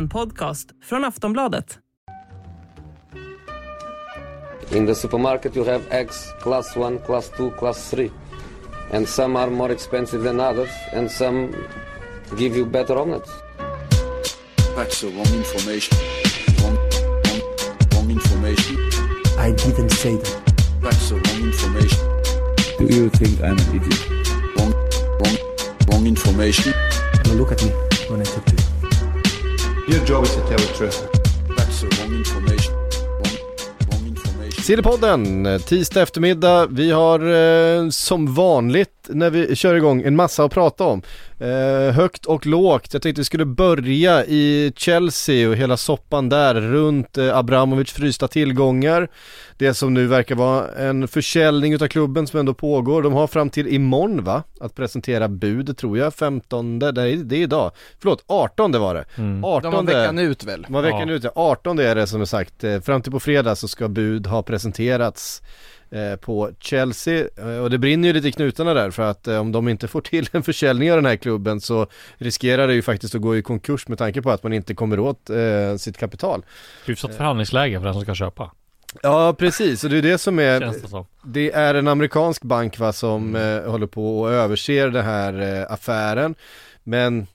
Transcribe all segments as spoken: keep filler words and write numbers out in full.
en podcast från Aftonbladet. In the supermarket you have eggs class one, class two, class three. And some are more expensive than others and some give you better omelets. That's the wrong information. Wrong, wrong, wrong information. I didn't say that. That's the wrong information. Do you think I'm an idiot? Wrong, wrong, wrong information. Now look at me when I talk to you. Your job is to tell the truth. That's the wrong information. Seriepodden, tisdag eftermiddag. Vi har eh, som vanligt när vi kör igång en massa att prata om. Eh, högt och lågt. Jag tänkte vi skulle börja i Chelsea och hela soppan där runt eh, Abramovich frysta tillgångar. Det som nu verkar vara en försäljning utav klubben som ändå pågår. De har fram till imorgon va? Att presentera bud tror jag. femtonde, nej det är idag. Förlåt, artonde var det. Mm. artonde, de har veckan ut väl? Man veckan ja. ut, ja. artonde är det som är sagt. Fram till på fredag så ska bud ha presenterats på Chelsea och det brinner ju lite i knutarna där för att om de inte får till en försäljning av den här klubben så riskerar det ju faktiskt att gå i konkurs med tanke på att man inte kommer åt eh, sitt kapital. Hyfsat förhandlingsläge för den som ska köpa. Ja, precis. Och det är det som är det, som. det är en amerikansk bank va, som mm. eh, håller på och överser den här eh, affären. Men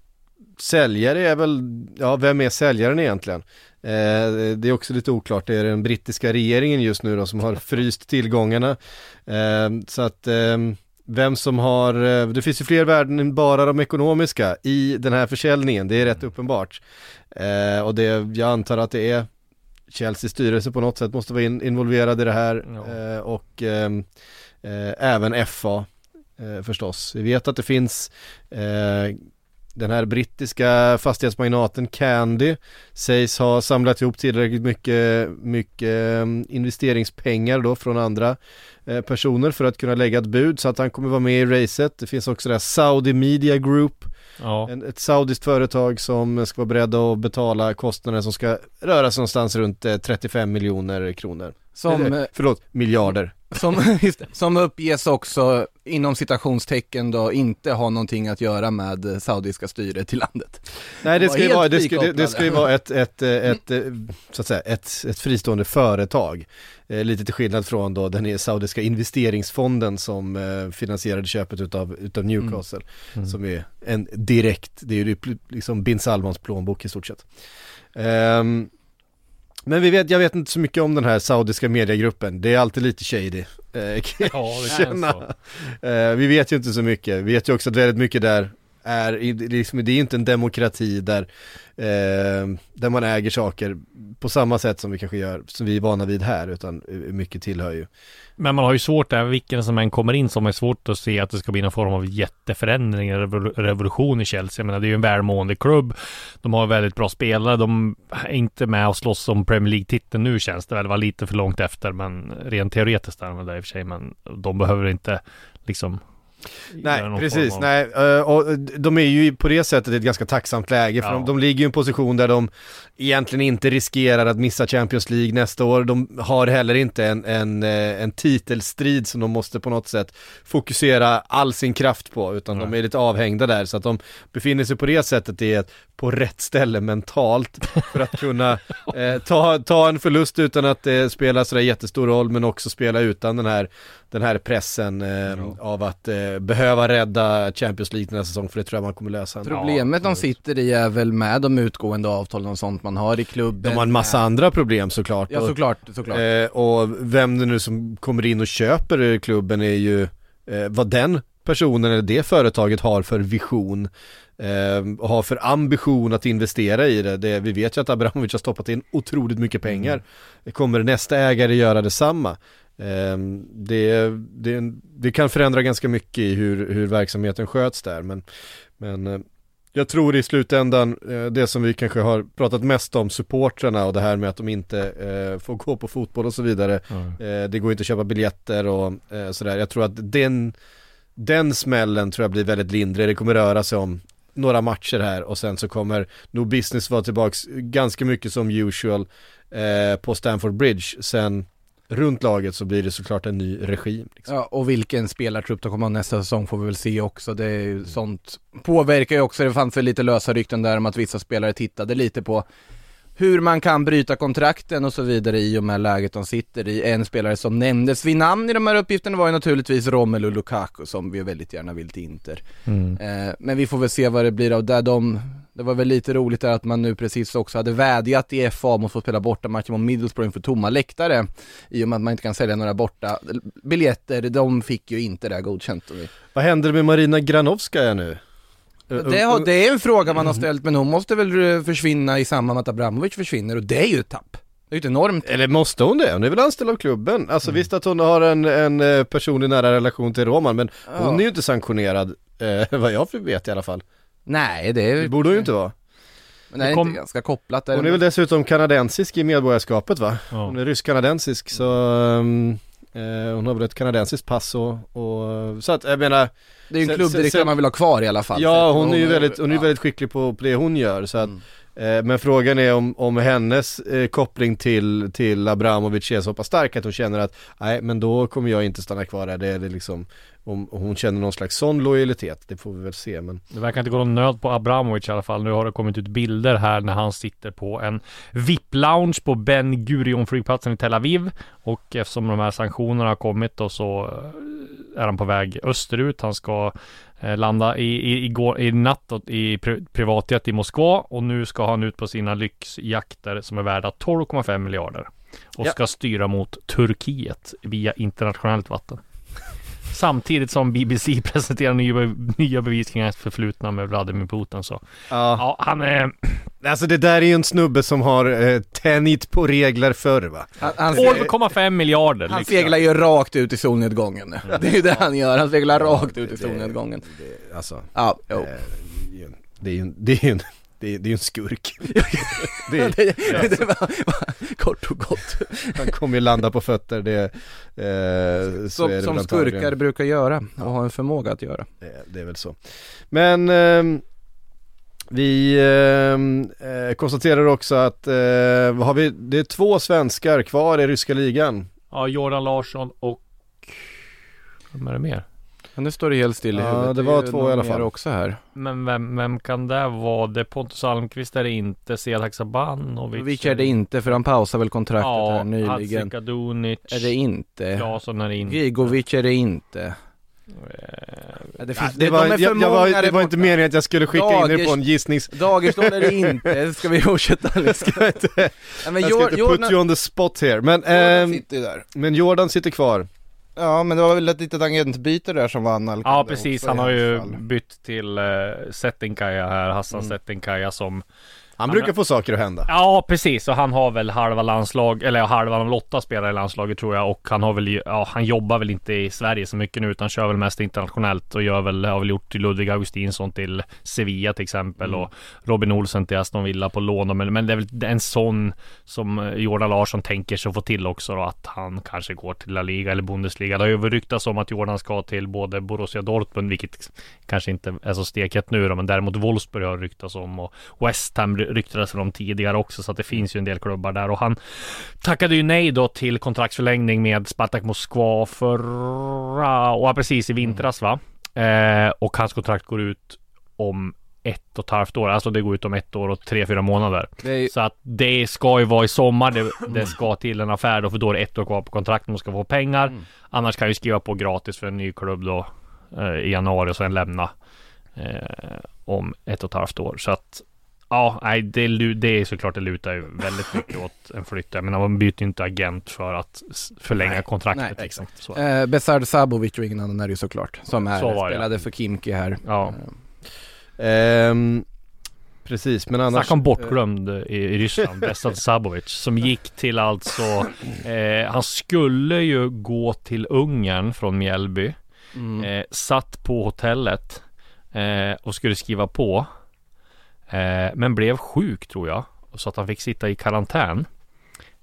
säljare är väl, ja vem är säljaren egentligen? Eh, det är också lite oklart, det är den brittiska regeringen just nu då, som har fryst tillgångarna eh, så att eh, vem som har, eh, det finns ju fler värden än bara de ekonomiska i den här försäljningen, det är rätt uppenbart eh, och det, jag antar att det är Chelsea styrelse på något sätt måste vara in, involverad i det här eh, och eh, eh, även F A eh, förstås, vi vet att det finns eh, den här brittiska fastighetsmagnaten Candy sägs ha samlat ihop tillräckligt mycket, mycket investeringspengar då från andra personer för att kunna lägga ett bud så att han kommer vara med i racet. Det finns också det här Saudi Media Group, ja. en, ett saudiskt företag som ska vara beredd att betala kostnader som ska röra sig någonstans runt trettiofem miljoner kronor. Som, Eller, förlåt, miljarder. Som, som uppges också inom citationstecken då inte ha någonting att göra med saudiska styret till landet. Nej, det ska ju vara, det ska, det, det ska ju vara ett, ett, ett, ett, så att säga, ett, ett fristående företag. Eh, lite till skillnad från då den saudiska investeringsfonden som eh, finansierade köpet utav, utav Newcastle. Mm. Mm. Som är en direkt, det är ju liksom Bin Salmans plånbok i stort sett. Ehm. Men vi vet, jag vet inte så mycket om den här saudiska mediegruppen. Det är alltid lite shady. Eh, ja, eh, vi vet ju inte så mycket. Vi vet ju också att väldigt mycket där är, det är inte en demokrati där, eh, där man äger saker på samma sätt som vi kanske gör, som vi är vana vid här, utan mycket tillhör ju. Men man har ju svårt där, vilken som än kommer in som är svårt att se att det ska bli någon form av jätteförändring, revolution i Chelsea. Jag menar, det är ju en välmående klubb, de har väldigt bra spelare, de är inte med och slåss om Premier League-titeln nu känns det väl, det var lite för långt efter, men rent teoretiskt är det där i och för sig, men de behöver inte liksom... Nej, precis. Av... Nej. Och de är ju på det sättet ett ganska tacksamt läge för ja. de, de ligger ju i en position där de egentligen inte riskerar att missa Champions League nästa år. De har heller inte en, en, en titelstrid som de måste på något sätt fokusera all sin kraft på, utan mm. de är lite avhängda där, så att de befinner sig på det sättet i ett, på rätt ställe mentalt för att kunna eh, ta, ta en förlust utan att eh, spela sådär jättestor roll, men också spela utan den här, den här pressen eh, mm. av att eh, behöva rädda Champions League den här säsongen, för det tror jag man kommer lösa. Problemet ja, de sitter i är väl med de utgående avtalen och sånt man har i klubben. De har en massa andra problem såklart. Ja, såklart, såklart. Och, och vem det nu som kommer in och köper klubben är ju eh, vad den personen eller det företaget har för vision eh, och har för ambition att investera i det. det. Vi vet ju att Abramovich har stoppat in otroligt mycket pengar. Mm. Kommer nästa ägare göra detsamma? Um, det, det, det kan förändra ganska mycket i hur, hur verksamheten sköts där, men, men jag tror i slutändan det som vi kanske har pratat mest om, supportrarna och det här med att de inte uh, får gå på fotboll och så vidare, mm. uh, det går inte att köpa biljetter och uh, sådär, jag tror att den, den smällen tror jag blir väldigt lindrig. Det kommer röra sig om några matcher här och sen så kommer nog business vara tillbaka ganska mycket som usual uh, på Stamford Bridge sen runt laget så blir det såklart en ny regim. Liksom. Ja, och vilken spelartrupp det kommer nästa säsong får vi väl se också. Det är ju sånt påverkar ju också. Det fanns väl lite lösa rykten där om att vissa spelare tittade lite på hur man kan bryta kontrakten och så vidare i och med läget de sitter i. En spelare som nämndes vid namn i de här uppgifterna var ju naturligtvis Romelu Lukaku som vi väldigt gärna vill till Inter. Mm. Eh, men vi får väl se vad det blir av där de... Det var väl lite roligt där att man nu precis också hade vädjat i F A om att få spela borta matchen mot Middlesbrough för tomma läktare i och med att man inte kan sälja några borta biljetter. De fick ju inte det godkänt. Vad händer med Marina Granovskaja nu? Det, har, det är en fråga man har ställt, men hon måste väl försvinna i samband med att Abramovich försvinner, och det är ju ett tapp. Det är ju enormt. Eller måste hon det? Hon är väl anställd av klubben. Alltså mm. visst att hon har en, en personlig nära relation till Roman, men ja. Hon är ju inte sanktionerad, eh, vad jag vet i alla fall. Nej, det, är... det borde ju inte vara. Men det är kom... inte ganska kopplat. Där hon är väl dessutom kanadensisk i medborgarskapet, va? Ja. Hon är rysk-kanadensisk, så um, eh, hon har väl ett kanadensiskt pass och, och så att jag menar. Det är ju en klubbdirektör sen... man vill ha kvar i alla fall. Ja, hon, hon är ju väldigt, hon är ja. väldigt skicklig på det hon gör. Så att, mm. eh, men frågan är om, om hennes eh, koppling till, till Abramovich är så pass stark att hon känner att nej, men då kommer jag inte stanna kvar där. Det är det liksom... Om hon känner någon slags sån lojalitet, det får vi väl se. Men... Det verkar inte gå någon nöd på Abramovich i alla fall. Nu har det kommit ut bilder här när han sitter på en V I P-lounge på Ben Gurion-flygplatsen i Tel Aviv. Och eftersom de här sanktionerna har kommit då, så är han på väg österut. Han ska eh, landa i, i, igår, i natt i pri- privatjet i Moskva. Och nu ska han ut på sina lyxjakter som är värda tolv komma fem miljarder. Och ja. ska styra mot Turkiet via internationellt vatten. Samtidigt som B B C presenterar nya, nya bevis kring hans förflutna med Vladimir Putin. Så. Ja. Ja, han är... Alltså det där är ju en snubbe som har eh, tänjt på regler förr, va? tolv komma fem miljarder. Han liksom. Seglar ju rakt ut i solnedgången. Mm. Det är ju det han gör. Han seglar ja, rakt det, ut i solnedgången. Det, det, alltså, ja, jo. Det är ju en... Det är ju en... Det är, det är ju en skurk. Det är, det, det, det var, var, kort och gott. Han kommer ju landa på fötter. Det, eh, så så det som skurkar brukar göra och ja. ha en förmåga att göra. Det, det är väl så. Men eh, vi eh, konstaterar också att eh, har vi, det är två svenskar kvar i ryska ligan. Ja, Jordan Larsson och... Vem är det mer? Men nu står det helt still i huvudet. Ja, det var det två i alla fall också här. Men vem, vem kan det vara? Det Pontus Almqvist är det inte. Sead Sabanovic. Vilka är det inte? För han pausar väl kontraktet ja, här nyligen. Hatzika Dunic. Är det inte? Jason är det inte. Gigovic är det inte. Ja, det, finns, ja, det var, de jag, jag var, det var inte meningen att jag skulle skicka Dagers, in er på en gissnings. Dagerstånd är det inte. Ska vi fortsätta? Jag ska inte, ja, men jag ska Jor- inte put Jordan, you on the spot here. Men, Jordan, eh, sitter där. men Jordan sitter kvar. Ja, men det var väl ett litet agentbyte där som var analkande. Ja, precis. Han har ju bytt till Çetinkaya här. Hassan Çetinkaya som... Han, han brukar få saker att hända. Ja, precis. Och han har väl halva landslag, eller halva av åtta spelare i landslaget tror jag. Och han har väl, ja, han jobbar väl inte i Sverige så mycket nu, utan kör väl mest internationellt och gör väl, har väl gjort till Ludvig Augustinsson till Sevilla till exempel mm. och Robin Olsen till Aston Villa på lån. Men, men det är väl en sån som Jordan Larsson tänker sig få till också då, att han kanske går till La Liga eller Bundesliga. Det har ju ryktats om att Jordan ska till både Borussia Dortmund, vilket kanske inte är så stekat nu då, men däremot Wolfsburg har ryktats om och West Ham ryktades för dem tidigare också, så att det finns ju en del klubbar där, och han tackade ju nej då till kontraktsförlängning med Spartak Moskva förra och precis i vintras va eh, och hans kontrakt går ut om ett och ett halvt år, alltså det går ut om ett år och tre, fyra månader ju... så att det ska ju vara i sommar det, det ska till en affär då, för då är det ett år kvar på kontrakten och ska få pengar mm. annars kan ju skriva på gratis för en ny klubb då eh, i januari och sen lämna eh, om ett och ett halvt år, så att ja, nej, det, det är såklart, det lutar ju väldigt mycket åt en flytt. Men man byter ju inte agent för att förlänga nej, kontraktet. Nej, exakt. Så. Eh, Besard Sabovic och ingen annan är det ju såklart. Som här så spelade jag. för Khimki här. Ja. Ehm, precis, men annars... Snack om bortglömd i, i Ryssland, Besard Sabovic. Som gick till alltså... Eh, han skulle ju gå till Ungern från Mjällby. Mm. Eh, satt på hotellet eh, och skulle skriva på. Eh, men blev sjuk tror jag, så att han fick sitta i karantän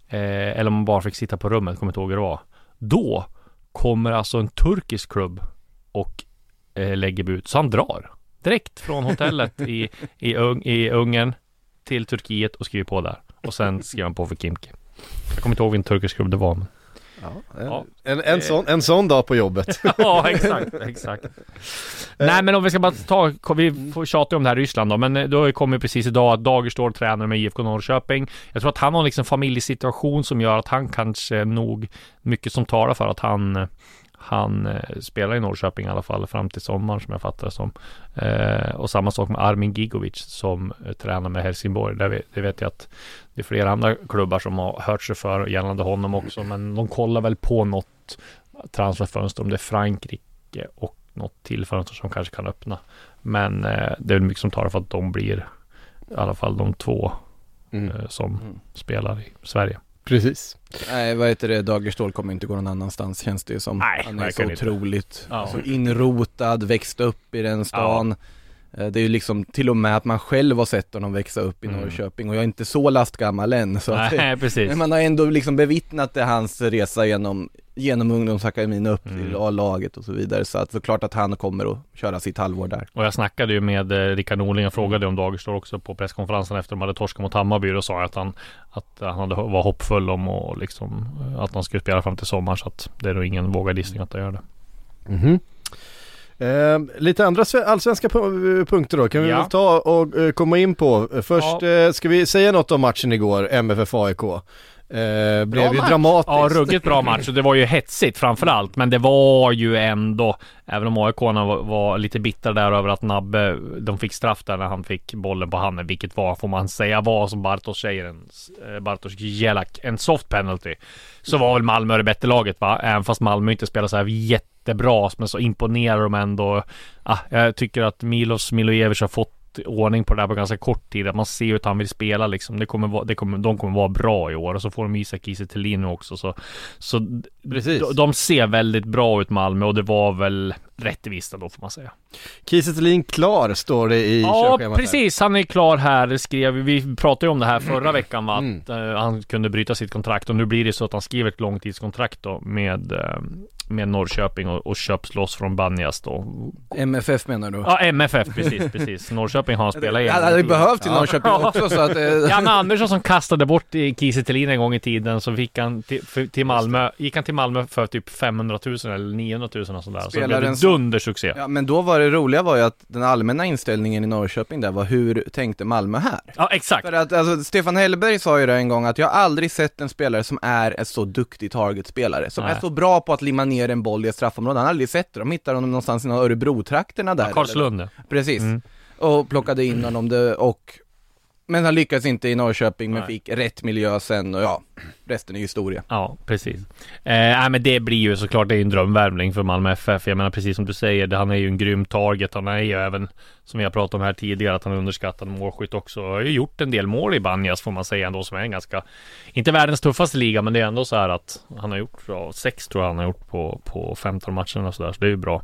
eh, eller om man bara fick sitta på rummet, kommer inte ihåg hur det var. Då kommer alltså en turkisk klubb och eh, lägger bud, så han drar direkt från hotellet i, i, un, i Ungern till Turkiet och skriver på där, och sen skriver han på för Khimki. Jag kommer inte ihåg vilken turkisk klubb det var, men... Ja, ja. En, en, sån, en sån dag på jobbet. Ja, exakt, exakt. Nej, men om vi ska bara ta, vi får tjata om det här i Ryssland då, men det har ju kommit precis idag att Dagerstål tränar med I F K Norrköping. Jag tror att han har liksom en familjesituation som gör att han kanske nog mycket som talar för att han han spelar i Norrköping i alla fall fram till sommaren, som jag fattar som. Eh, och samma sak med Armin Gigovic som eh, tränar med Helsingborg. Där vi, det vet jag att det är flera andra klubbar som har hört sig för gällande honom också, men de kollar väl på något transferfönster, om det är Frankrike och något till fönster som kanske kan öppna. Men eh, det är mycket som talar för att de blir i alla fall de två mm. eh, som mm. spelar i Sverige. Precis. Nej, vad heter det? Dagerstål kommer inte gå någon annanstans, känns det ju som. Nej, han är så otroligt ja. alltså, inrotad, växt upp i den stan. Ja. Det är ju liksom till och med att man själv har sett honom växa upp i mm. Norrköping, och jag är inte så lastgammal än. Så nej, det, precis. Men man har ändå liksom bevittnat det, hans resa genom, genom ungdomsakademin upp mm. till A-laget och så vidare. Så att förklart att han kommer att köra sitt halvår där. Och jag snackade ju med Rickard Norling och frågade om Dagerstål också på presskonferensen efter att de hade torskat mot Hammarby, och sa att han, att han hade, var hoppfull om och liksom, att han skulle spela fram till sommar, så att det är nog ingen vågad gissning att han gör det. Mm-hmm. Eh, lite andra allsvenska p- punkter då kan vi ja. väl ta och eh, komma in på. Först ja. eh, ska vi säga något om matchen igår, M F F A I K. Eh, blev ju dramatiskt. Ja, ruggigt bra match, och det var ju hetsigt framförallt, men det var ju ändå, även om AIKarna var, var lite bitter där över att Nabbe, de fick straff där när han fick bollen på handen, vilket var, får man säga, var som Bartosz säger, en, Bartosz Jelak, en soft penalty, så var väl Malmö det bättre laget, va? Även fast Malmö inte spelar så här jättebra, men så imponerar de ändå. ah, Jag tycker att Milos Milojević har fått ordning på det där på ganska kort tid, att man ser hur han vill spela liksom. det kommer vara, det kommer, de kommer vara bra i år, och så får de visa Kiese Thelin också, så, så d- de ser väldigt bra ut Malmö, och det var väl rättvist då, får man säga. Kiese Thelin klar, står det i ja, precis, han är klar här, skrev vi, pratade ju om det här förra veckan, va? Att mm. han kunde bryta sitt kontrakt, och nu blir det så att han skriver ett långtidskontrakt då med med Norrköping och, och köps loss från Banias då. M F F menar du? Ja, M F F, precis, precis. Norrköping har spelat igen. Ja, det behövt i Norrköping ja. också, så att eh. ja, men Andersson som kastade bort i Kiese Thelin en gång i tiden, så fick han till, för, till Malmö, gick han till Malmö för typ femhundratusen eller niohundratusen och sånt där. Så det blev en dundersuccé. Ja, men då var det roliga var ju att den allmänna inställningen i Norrköping där var, hur tänkte Malmö här? Ja, exakt. För att alltså, Stefan Hellberg sa ju det en gång, att jag aldrig sett en spelare som är en så duktig targetspelare, som Nej. är så bra på att limma ner en boll i straffområdet. Han har aldrig sett det. De hittade honom någonstans i Örebro-trakterna där. Ja, Karlslund. Precis. Mm. Och plockade in honom. Det och... Men han lyckades inte i Norrköping, men Nej. fick rätt miljö sen, och ja, resten är historia. Ja, precis. Eh, men det blir ju såklart, det är en drömvärmning för Malmö F F. Jag menar, precis som du säger, det, han är ju en grym target. Han är ju även, som vi har pratat om här tidigare, att han är underskattad målskytt också. Han har ju gjort en del mål i Banias, får man säga ändå, som är en ganska, inte världens tuffaste liga, men det är ändå så här att han har gjort bra, sex tror jag han har gjort på, på femton matcherna och sådär, så det är ju bra.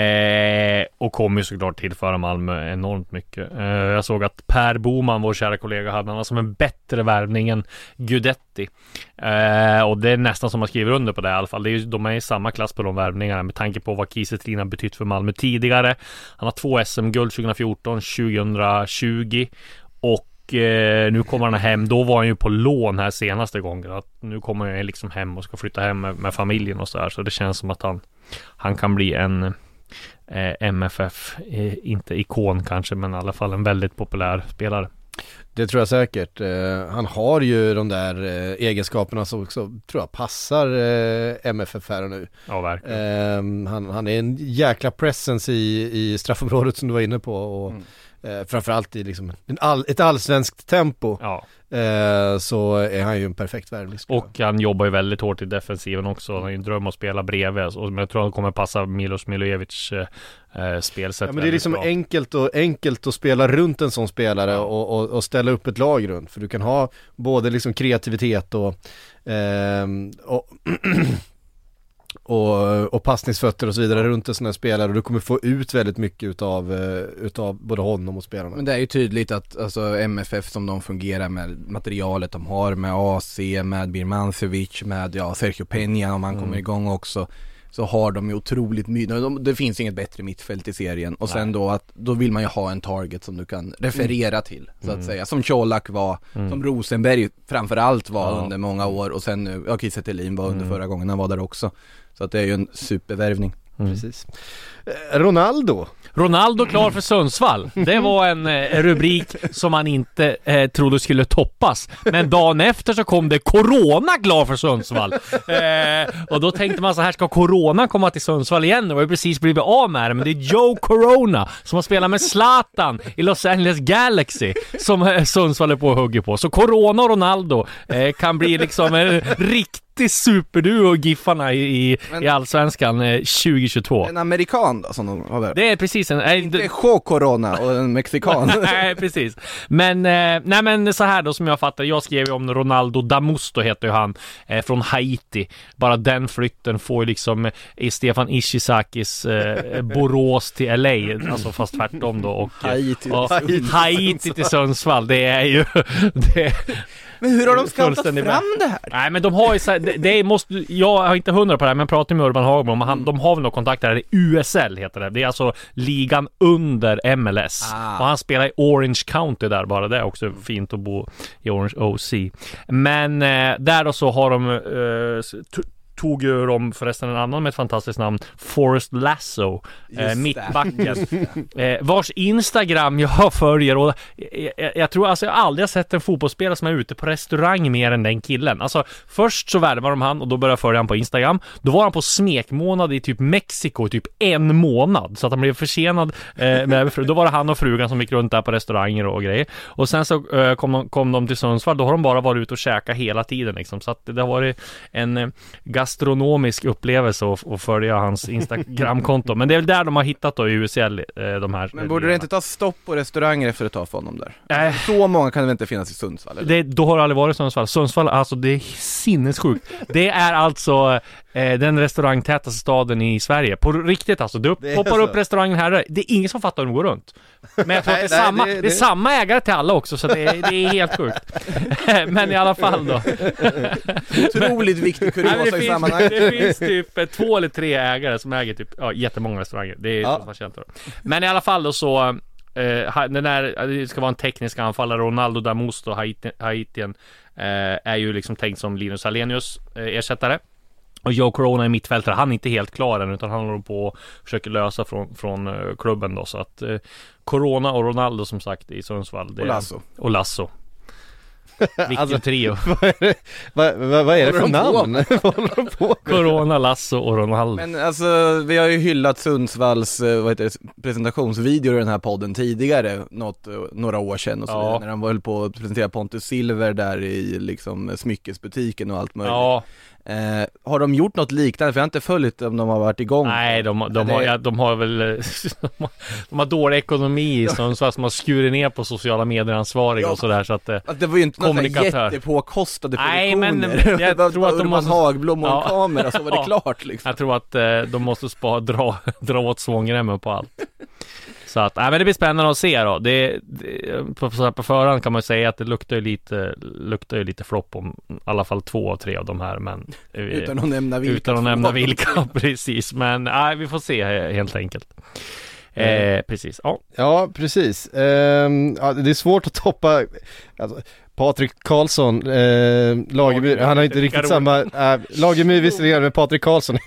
Eh, och kommer ju såklart tillföra Malmö enormt mycket. Eh, jag såg att Per Boman, vår kära kollega, hade han som en bättre värvning än Gudetti. Eh, och det är nästan som man skriver under på det i alla fall. Det är ju, de är i samma klass på de värvningarna, med tanke på vad Kiese Thelin har betytt för Malmö tidigare. Han har två S M-guld tjugofjorton, tjugotjugo, och eh, nu kommer han hem. Då var han ju på lån här senaste gången. Att nu kommer han liksom hem och ska flytta hem med, med familjen och så här. Så det känns som att han, han kan bli en... Eh, M F F, eh, inte ikon kanske, men i alla fall en väldigt populär spelare. Det tror jag säkert. Eh, han har ju de där eh, egenskaperna som också, tror jag, passar eh, M F F här och nu. Ja, verkligen. Eh, han, han är en jäkla presence i, i straffområdet, som du var inne på, och mm. eh, framförallt i liksom en all, ett allsvenskt tempo. Ja. Eh, så är han ju en perfekt värvning. Och han jobbar ju väldigt hårt i defensiven också. Han har ju en dröm att spela bredvid, och jag tror han kommer passa Milos Milojević eh, spelsätt. Ja, men det är liksom enkelt, och, enkelt att spela runt en sån spelare och, och, och ställa upp ett lag runt, för du kan ha både liksom kreativitet och eh, och Och, och passningsfötter och så vidare runt en sån här spelare, och du kommer få ut väldigt mycket utav, utav både honom och spelarna. Men det är ju tydligt att alltså, M F F som de fungerar med, materialet de har med A C, med Birmancevic, med ja, Sergio Peña om han mm. kommer igång också, så har de ju otroligt mycket. De, det finns inget bättre mittfält i serien. Och sen då, att, då vill man ju ha en target som du kan referera till, så att mm. säga. Som Colak var, mm. som Rosenberg framförallt var ja. under många år. Och sen nu, ja, Kiese Thelin var under mm. förra gången han var där också. Så att det är ju en supervärvning. Mm. Precis. Ronaldo Ronaldo klar för Sundsvall. Det var en eh, rubrik som man inte eh, trodde skulle toppas. Men dagen efter så kom det Corona klar för Sundsvall. eh, Och då tänkte man så här, ska Corona komma till Sundsvall igen? Det var ju precis blivit av med det. Men det är Joe Corona som har spelat med Zlatan i Los Angeles Galaxy som eh, Sundsvall är på och hugger på. Så Corona och Ronaldo eh, kan bli liksom en eh, riktig det är superduo och giffarna i, men, i Allsvenskan tjugo tjugotvå. En amerikan då, som de har där. Det är precis en... Äh, inte Joe Corona och en mexikan. Nej, precis. Men, eh, nej, men så här då som jag fattar. Jag skrev ju om Ronaldo Damosto, heter ju han, eh, från Haiti. Bara den flytten får ju liksom eh, Stefan Ishizakis eh, Borås till L A. Alltså fast tvärtom då. Och, Haiti, och, Haiti, och, Haiti till Sundsvall. Det är ju... det, men hur har de skrattat fram det här? Nej, men de har ju så här, det, det måste, jag har inte hundra på det här, men jag pratar med Urban Hagman om han, mm. de har väl någon kontakt där, U S L heter det. Det är alltså ligan under M L S. Ah. Och han spelar i Orange County där bara. Det är också fint att bo i Orange O C. Men eh, där då så har de... Eh, t- tog ju de förresten en annan med ett fantastiskt namn, Forrest Lasso, eh, mittbacken, eh, vars Instagram jag följer, och jag, jag, jag tror alltså jag aldrig har sett en fotbollsspelare som är ute på restaurang mer än den killen. Alltså först så värvar de han och då började jag följa han på Instagram. Då var han på smekmånad i typ Mexiko, typ en månad, så att han blev försenad. Eh, med, då var det han och frugan som gick runt där på restauranger och grejer. Och sen så eh, kom, de, kom de till Sundsvall, då har de bara varit ute och käka hela tiden liksom. Så att det har varit en eh, astronomisk upplevelse och, och följa hans Instagram-konto. Men det är väl där de har hittat då i U S L, eh, de här. Men borde det inte ta stopp på restauranger efter att ta för honom där? Äh, Så många kan det väl inte finnas i Sundsvall? Det, då har det aldrig varit i Sundsvall. Sundsvall, alltså det är sinnessjukt. Det är alltså eh, den restaurangtätaste staden i Sverige. På riktigt alltså. Du poppar upp restaurangen här. Det är ingen som fattar hur de går runt. Men jag tror nej, att det är, nej, samma, det, det. Det är samma ägare till alla också, så det är, det är helt sjukt. Men i alla fall då. Otroligt viktig kuriosa i sammanhang. Det finns typ två eller tre ägare som äger typ, ja, jättemånga restauranger. Det är ja. som man känt då. Men i alla fall då så... Uh, den här, det ska vara en teknisk anfallare. Ronaldo Damosto, Haiti, Haitien, uh, är ju liksom tänkt som Linus Alenius uh, ersättare. Och Joe Corona i mittfältare, han är inte helt klar än, utan han håller på och försöker lösa från, från uh, klubben då. Så att uh, Corona och Ronaldo som sagt i Sundsvall. Det, och Lasso. Och Lasso. Vilken alltså, trio. Vad är det, vad, vad, vad är det för de namn? På? Corona, Lasso och Ronaldo. Men alltså, vi har ju hyllat Sundsvalls vad heter det, presentationsvideo i den här podden tidigare, något, några år sedan och så ja. När han var på att presentera Pontus Silver där i liksom, smyckesbutiken och allt möjligt. Ja. Eh, har de gjort något liknande? För jag har inte följt om de har varit igång. Nej, de, de, har, ja, de har väl de har, de har dålig ekonomi som, så att man skurit ner på sociala medieransvariga ja, och sådär, så att, att det var ju inte någon jättepåkostade produktioner. Nej, men jag tror att de måste Hagblom och ja, kamera, så var det ja, klart liksom. Jag tror att eh, de måste spa, dra, dra åt svångremmen på allt. Så att, nej, men det blir spännande att se då. Det, det, på, på förhand kan man säga att det luktar ju lite, luktar ju lite flopp om i alla fall två av tre av de här. Men, utan att nämna vilka. Utan att nämna vilka, precis. Men nej, vi får se helt enkelt. Mm. Eh, precis. Ja, ja precis. Eh, det är svårt att toppa... Alltså, Patrick Karlsson, eh, Lagerby, han har inte riktigt samma... Äh, Lagerby visserligen med Patrick Karlsson.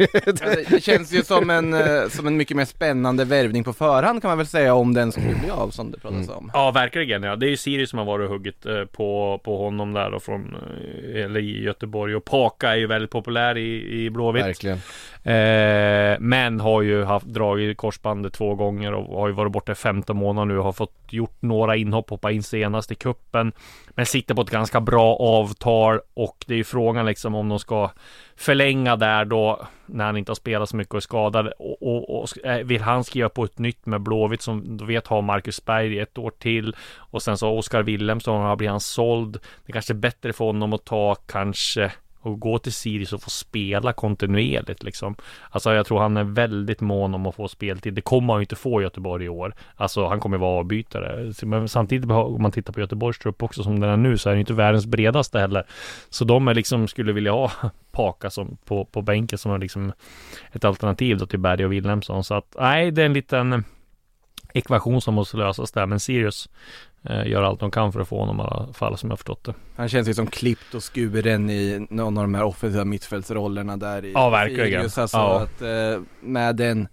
Det känns ju som en, som en mycket mer spännande värvning på förhand kan man väl säga, om den skulle bli av som det pratas om. Mm. Ja, verkligen. Ja. Det är ju Sirius som har varit hugget eh, på, på honom där då, från, eller i Göteborg. Och Paka är ju väldigt populär i, i Blåvitt. Verkligen. Eh, men har ju haft dragit korsbandet två gånger och har ju varit borta i femton månader nu och har fått gjort några inhopp, hoppa in senast i kuppen. Men sitter på ett ganska bra avtal och det är ju frågan liksom om de ska förlänga där då när han inte har spelat så mycket och är skadad, och, och, och vill han skriva på ett nytt med Blåvitt som du vet har Marcus Berg ett år till och sen så Oskar Wilhelmsson har blivit han såld. Det kanske är bättre för honom att ta kanske och gå till Sirius och få spela kontinuerligt liksom. Alltså jag tror han är väldigt mån om att få speltid. Det kommer han ju inte få i Göteborg i år. Alltså han kommer vara avbytare. Men samtidigt om man tittar på Göteborgs trupp också som den är nu, så är det inte världens bredaste heller. Så de är liksom, skulle vilja ha Paka som, på, på bänken som är liksom ett alternativ då till Berg och Wilhelmsson. Så att nej, det är en liten ekvation som måste lösas där. Men Sirius gör allt de kan för att få honom i alla fall, som jag förstått det. Han känns ju som klippt och skuren i någon av de här offensiva mittfältsrollerna där i ja, verkligen. Sirius. Alltså ja. Att, eh, med den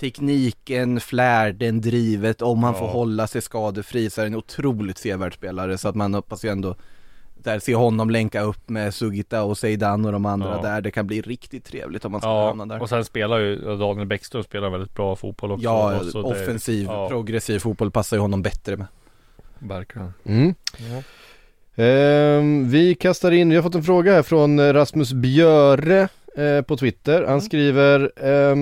tekniken, flärden, drivet, om han ja. får hålla sig skadefri, så är en otroligt sevärd spelare. Så att man hoppas ju ändå där se honom länka upp med Sugita och Seidan och de andra ja. där. Det kan bli riktigt trevligt om man ska ja. hamna där. Och sen spelar ju Daniel Bäckström spelar väldigt bra fotboll också. Ja, också. offensiv, det, ja. progressiv fotboll passar ju honom bättre med. Mm. Ja. Eh, vi kastar in, vi har fått en fråga här från Rasmus Björe eh, på Twitter. Han mm. skriver eh,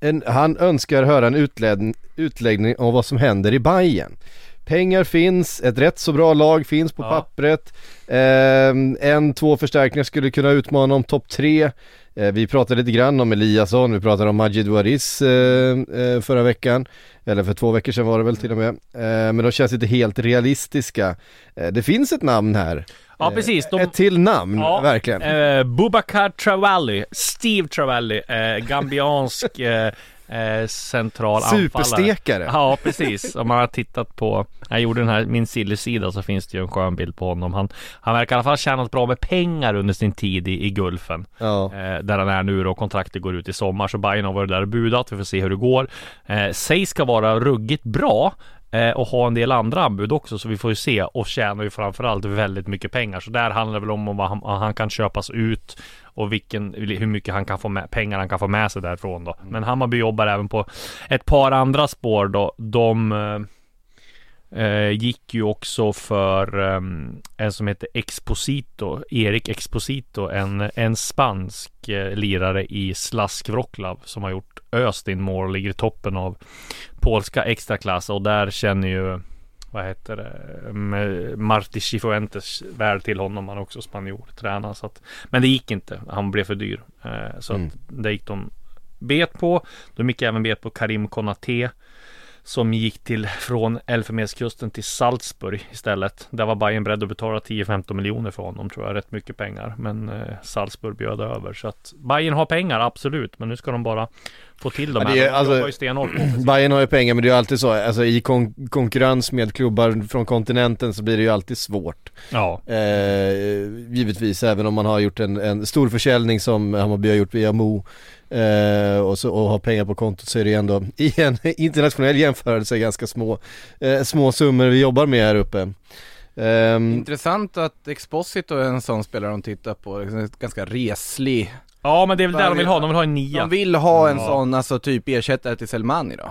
en, han önskar höra en utläd, utläggning om vad som händer i Bayern. Pengar finns, ett rätt så bra lag finns på ja. pappret. Eh, en, två förstärkningar skulle kunna utmana om topp tre. Eh, vi pratade lite grann om Eliasson, vi pratade om Majid Waris eh, eh, förra veckan. Eller för två veckor sedan var det väl till och med. Eh, men de känns inte helt realistiska. Eh, det finns ett namn här. Ja, precis. De... Ett till namn, ja, verkligen. Eh, Bubacar Travalli, Steve Travalli, eh, gambiansk... Eh, Eh, central superstekare. Anfallare. Ja, precis. Om man har tittat på, jag gjorde den här min sillesida, så finns det ju en skön bild på honom. Han, han verkar i alla fall ha tjänat bra med pengar under sin tid i, i Gulfen. Ja. Eh, där han är nu och kontraktet går ut i sommar, så Bayern har varit där och budat. Vi får se hur det går. Eh, Säg ska vara ruggigt bra. Och ha en del andra anbud också, så vi får ju se. Och tjänar ju framförallt väldigt mycket pengar. Så där handlar det väl om vad han, han kan köpas ut och vilken, hur mycket han kan få med, pengar han kan få med sig därifrån då. Men Hammarby jobbar även på ett par andra spår då. De eh, gick ju också för eh, en som heter Exposito, Erik Exposito, en, en spansk eh, lirare i Slask Wroclaw som har gjort öst in mål och ligger i toppen av polska extraklass, och där känner ju vad heter det Marti Cifuentes väl till honom, han också spanjor tränare, så att, men det gick inte, han blev för dyr, så mm. att det gick de bet på. De gick även bet på Karim Konaté som gick till från Elfenbenskusten till Salzburg istället. Där var Bayern beredd att betala tio till femton miljoner för honom, tror jag, rätt mycket pengar, men eh, Salzburg bjöd över, så att Bayern har pengar absolut, men nu ska de bara få till dem. Ja, alltså, Bayern har ju pengar, men det är ju alltid så, alltså i kon- konkurrens med klubbar från kontinenten så blir det ju alltid svårt. Ja. Eh, givetvis, även om man har gjort en, en stor försäljning som Hammarby har gjort via Mo. Uh, och, så, och ha pengar på kontot, så är det ändå i en internationell jämförelse ganska små, uh, små summor vi jobbar med här uppe. Um, Intressant att Exposito är en sån spelare de tittar på, ganska reslig. Ja, men det är väl där de vill ha, de vill ha en nia. De vill ha en ja. sån, alltså typ ersättare till Selmani då.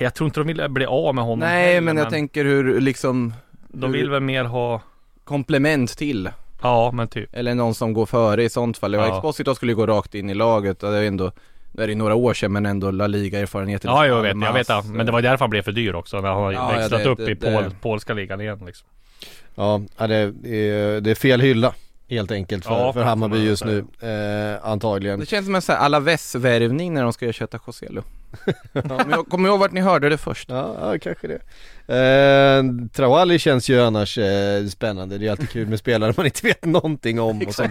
Jag tror inte de vill bli av med honom. Nej, heller, men jag men tänker hur liksom de hur vill väl mer ha komplement till. Ja, men typ. Eller någon som går före i sånt fall. Ja. Exposito skulle gå rakt in i laget. Det är ändå, det är några år sedan, men ändå La Liga-erfarenheten. Ja, jag vet, jag vet det. Men det var därför han blev för dyr också, när han ja, växlat ja, det, upp det, i Pol, det. polska ligan igen liksom. Ja, det är, det är fel hylla helt enkelt för, ja, för Hammarby just nu eh, antagligen. Det känns som en sån här Alaves-värvning när de ska köta Joselu. Ja, kommer ihåg vart ni hörde det först. Ja, ja kanske det. Eh, Travalli känns ju annars eh, spännande. Det är alltid kul med spelare man inte vet någonting om och som,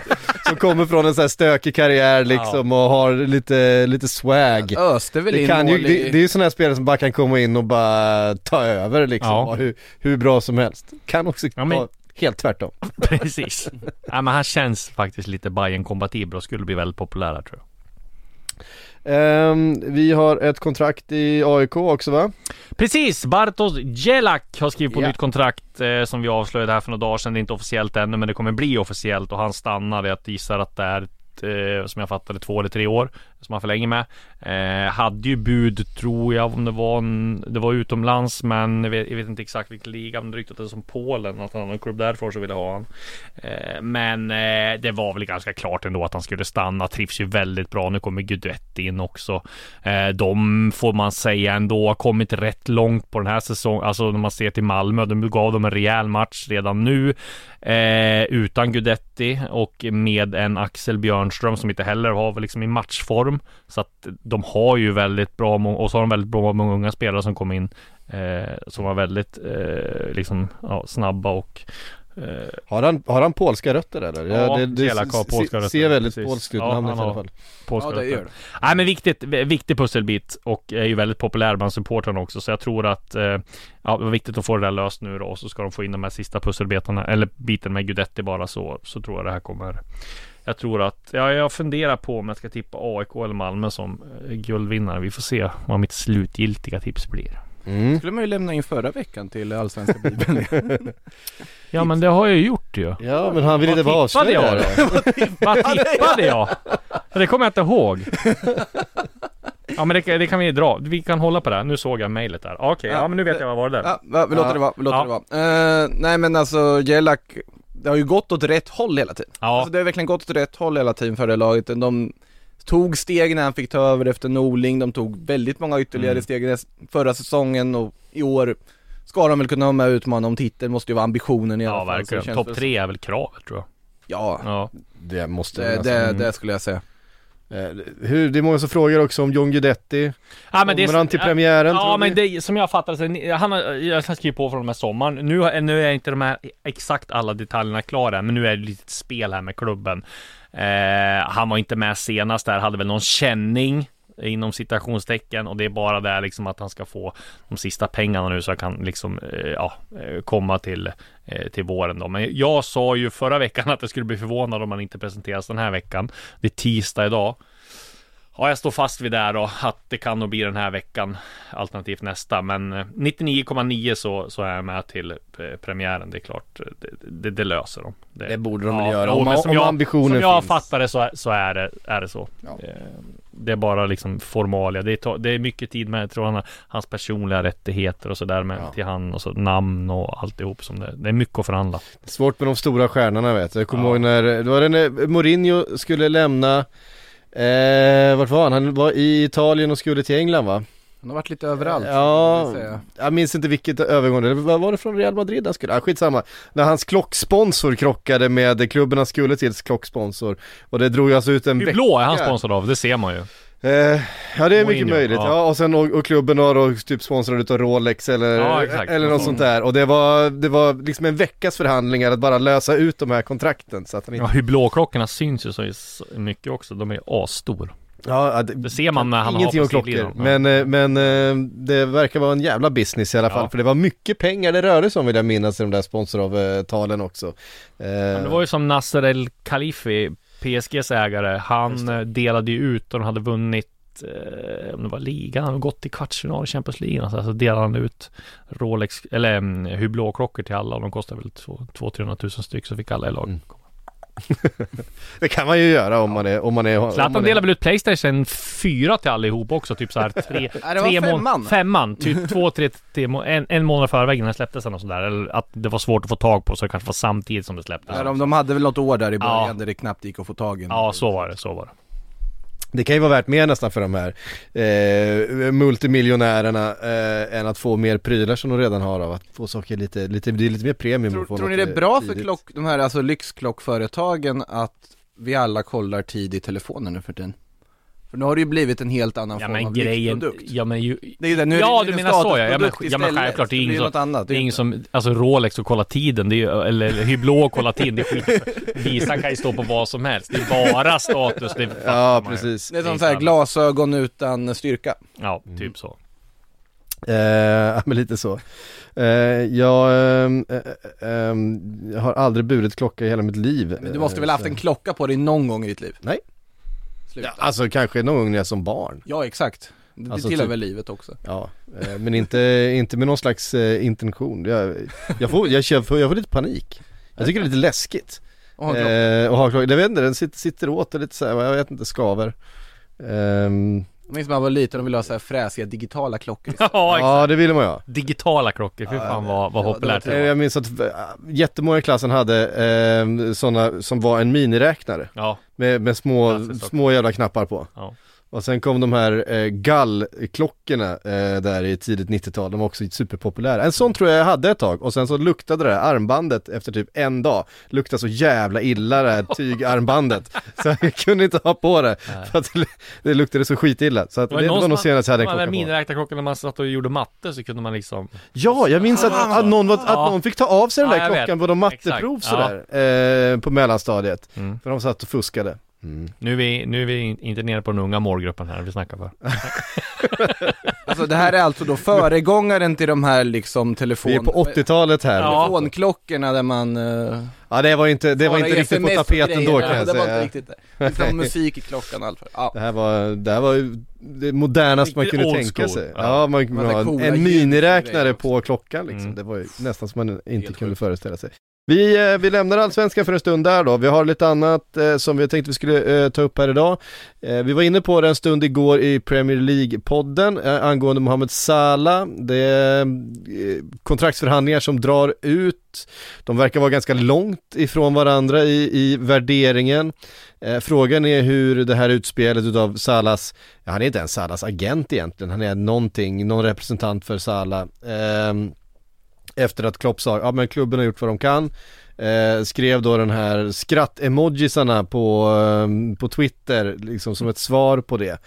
som kommer från en sån här stökig karriär liksom, ja. och har lite, lite swag. Ja, öst, det, det, kan ju, det, det är ju sådana här spelare som bara kan komma in och bara ta över liksom, ja. hur, hur bra som helst. Kan också ja, men... helt tvärtom. Precis. Ja, men han känns faktiskt lite Bayern-kompatibel och skulle bli väldigt populär, tror jag. Um, vi har ett kontrakt i A I K också, va? Precis, Bartosz Jelak har skrivit på yeah. nytt kontrakt eh, som vi avslöjade här för några dagar sedan. Det är inte officiellt ännu, men det kommer bli officiellt, och han stannar. Jag gissar att det är ett, eh, som jag fattade, två eller tre år. som han förlänger med. Eh, hade ju bud, tror jag, om det var en, det var utomlands, men jag vet, jag vet inte exakt vilken liga, men det ryktades som Polen, att han hade en klubb därifrån så ville ha han. Eh, men eh, det var väl ganska klart ändå att han skulle stanna. Trivs ju väldigt bra. Nu kommer Gudetti in också. Eh, de får man säga ändå har kommit rätt långt på den här säsongen. Alltså när man ser till Malmö, de gav dem en rejäl match redan nu eh, utan Gudetti och med en Axel Björnström som inte heller har liksom i matchform. Så att de har ju väldigt bra, och så har de väldigt bra många unga spelare som kom in eh, som var väldigt eh, liksom, ja, snabba och eh, har han har han polska rötter eller? Ja, det, det polska rötter, ser väldigt polskt ut, ja, namnet i alla fall. Polska, ja, det gör det. Nej, men viktigt viktig pusselbit och är ju väldigt populär bland supportrarna också, så jag tror att eh, ja, det var viktigt att få det där löst nu då, och så ska de få in de här sista pusselbitarna eller biten med Gudetti bara, så så tror jag det här kommer. Jag tror att, ja, jag funderar på om jag ska tippa A I K eller Malmö som guldvinnare. Vi får se vad mitt slutgiltiga tips blir. Mm. Skulle man ju lämna in förra veckan till Allsvenska Bibeln. Ja, men det har jag ju gjort ju. Ja, men han ville inte vara avslöjare. Vad tippade jag? Det kommer jag inte ihåg. Ja, men det, det kan vi dra. Vi kan hålla på det här. Nu såg jag mejlet där. Okej, okay, ja, ja, men nu vet jag vad var det där. Ja, vi låter det vara. Vi låter ja. det vara. Uh, nej, men alltså, Gellak... Det har ju gått åt rätt håll hela tiden. Ja. Alltså det har verkligen gått åt rätt håll hela tiden för det laget. De tog steg när han fick ta över efter Norling. De tog väldigt många ytterligare mm. steg förra säsongen. Och i år ska de väl kunna vara med och utmana om titeln. Måste ju vara ambitionen i alla fall. Ja, verkligen. Topp tre är väl kravet, tror jag. Ja, ja. Det, måste det, det, mm. det skulle jag säga. Hur, det är många som frågar också om John Guidetti. Ja, men kommer han till premiären? Ja, men det, som jag fattar så, han har, jag ska skriva på från den här sommaren. Nu, nu är inte de här exakt alla detaljerna klara, men nu är det lite spel här med klubben. Eh, han var inte med senast där, hade väl någon känning inom citationstecken, och det är bara där liksom att han ska få de sista pengarna nu så jag kan liksom, eh, ja, komma till, eh, till våren då. Men jag sa ju förra veckan att jag skulle bli förvånad om han inte presenteras den här veckan. Det är tisdag idag. Ja, jag står fast vid där då, att det kan nog bli den här veckan, alternativt nästa. Men nittionio komma nio så, så är jag med till premiären, det är klart. Det, det, det löser de. Det, det borde de ja, göra, om, om, som om jag, ambitionen som jag finns. Fattar det så, så är, det, är det så. Ja. Det, det är bara liksom formalia. Det är, det är mycket tid med, tror jag, hans personliga rättigheter och sådär med ja. till han och så namn och alltihop. Som det, det är mycket att förhandla. Det är svårt med de stora stjärnorna, vet jag. Jag kommer ja. ihåg när, då var det när Mourinho skulle lämna... Eh, vart var han? Han var i Italien och skulle till England, va? Han har varit lite överallt. Ja, jag, jag minns inte vilket övergång det var. Var det från Real Madrid han skulle? Ah, skitsamma. När hans klocksponsor krockade med klubben han skulle till klocksponsor. Och det drog alltså ut en vecka. Hur blå är han sponsor av? Det ser man ju. Eh, ja, det är mycket möjligt. Ja. Ja, och sen och, och klubben har då typ sponsrat ut av Rolex eller, ja, eller något sånt där. Och det var, det var liksom en veckas förhandlingar att bara lösa ut de här kontrakten. Så att inte... Ja, hur blåklockorna syns ju så mycket också. De är asstor. Ja, det, det ser man när han har på klockor. Men, men det verkar vara en jävla business i alla fall. Ja. För det var mycket pengar det rörde sig om, vill jag minnas, i de där sponsoravtalen också. Eh... Ja, det var ju som Nasser El Khalifi, P S G:s ägare, han delade ju ut och de hade vunnit eh, om det var ligan, han hade gått till kvartsfinal i Champions League, alltså, så delade han ut Rolex, eller um, Hublot-klockor till alla, och de kostade väl två till tre hundra tusen styck, så fick alla i lag. Mm. Det kan man ju göra om man är, om man är Zlatan, om man är... delar väl ut PlayStation fyra till allihop också, typ så här tre, tre fem man. Femman, typ två, tre, tre en, en månad förra vägen när släpptes han och sådär, eller att det var svårt att få tag på, så det kanske var samtidigt som det släpptes. Ja, de, de hade väl något år där i början ja. där det knappt gick att få tag i. Ja, så var det, så var det. Det kan ju vara värt mer nästan för de här eh, multimiljonärerna eh, än att få mer prylar som de redan har, av att få saker lite, lite, lite mer premium. Tror, tror ni det är bra tidigt för klock, de här alltså lyxklockföretagen, att vi alla kollar tid i telefonen nu för tiden? För nu har det ju blivit en helt annan ja, form av grejen, lyxprodukt. Ja, men ju, det är ju det. Nu ja, är det du menar så. Ja, men, ja, men självklart. Det är inget annat. Det är inget som alltså, Rolex och kolla tiden. Det är ju, eller Hublot och kolla tiden. Det är skit. Visan kan ju stå på vad som helst. Det är bara status. Det är, ja, precis. Det är som så här glasögon utan styrka. Ja, typ mm. så. Eh, men lite så. Eh, jag eh, eh, eh, har aldrig burit klocka i hela mitt liv. Men du måste väl ha haft en klocka på dig någon gång i ditt liv? Nej. Ja, alltså kanske någon gång när jag som barn. Ja, exakt. Det alltså, tillhör typ, väl livet också. Ja, eh, men inte, inte med någon slags eh, intention. Jag, jag, får, jag, jag, får, jag får lite panik. Jag tycker det är lite läskigt. Och ha klockan. Eh, och ha klockan. Jag vet inte, den sitter, sitter åt och lite så här, jag vet inte, skaver. Um, Jag minns man var liten och ville ha så här fräsiga digitala klockor. Ja, ja, det ville man ja. Digitala klockor, för fan vad, vad ja, populärt det var. Jag minns att jättemånga i klassen hade eh, sådana som var en miniräknare. Ja. Med, med små, små jävla knappar på. Ja. Och sen kom de här eh, gallklockorna eh, där i tidigt nittiotal. De var också superpopulära. En sån tror jag jag hade ett tag. Och sen så luktade det här armbandet efter typ en dag. Luktade så jävla illa det här tygarmbandet. Så jag kunde inte ha på det. För att det, det luktade så skitilla. Så att det var, det var nog senast jag hade en klocka på. Miniräkta klockan när man satt och gjorde matte så kunde man liksom... Ja, jag minns att, att, någon, var, att ja. någon fick ta av sig den där ja, klockan på de matteprov sådär, ja. eh, på mellanstadiet. Mm. För de satt och fuskade. Mm. Nu, är vi, nu är vi inte nere på den unga målgruppen här vi snackar för. Alltså det här är alltså då föregångaren till de här liksom telefon... Vi är på åttiotalet här. Ja. Telefonklockorna där man... Uh... Ja, det var inte, det var inte riktigt på tapeten då kan ja, jag säga. Det var inte riktigt det. Det var musik i klockan allt för. Ja. Det här var, det här var ju det modernaste man kunde tänka sig. Ja, ja man, man ha en miniräknare på klockan liksom. Mm. Det var ju nästan som man inte kunde föreställa sig. Vi, vi lämnar allsvenskan för en stund där då. Vi har lite annat eh, som vi tänkte vi skulle eh, ta upp här idag. Eh, vi var inne på det en stund igår i Premier League-podden eh, angående Mohamed Salah. Det är eh, kontraktsförhandlingar som drar ut. De verkar vara ganska långt ifrån varandra i, i värderingen. Eh, frågan är hur det här utspelet utav Salahs, ja, han är inte ens Salahs agent egentligen. Han är någonting, någon representant för Salah. Eh, Efter att Klopp sa, ja men klubben har gjort vad de kan. Eh, skrev då den här skratt-emojisarna på, eh, på Twitter liksom som ett svar på det.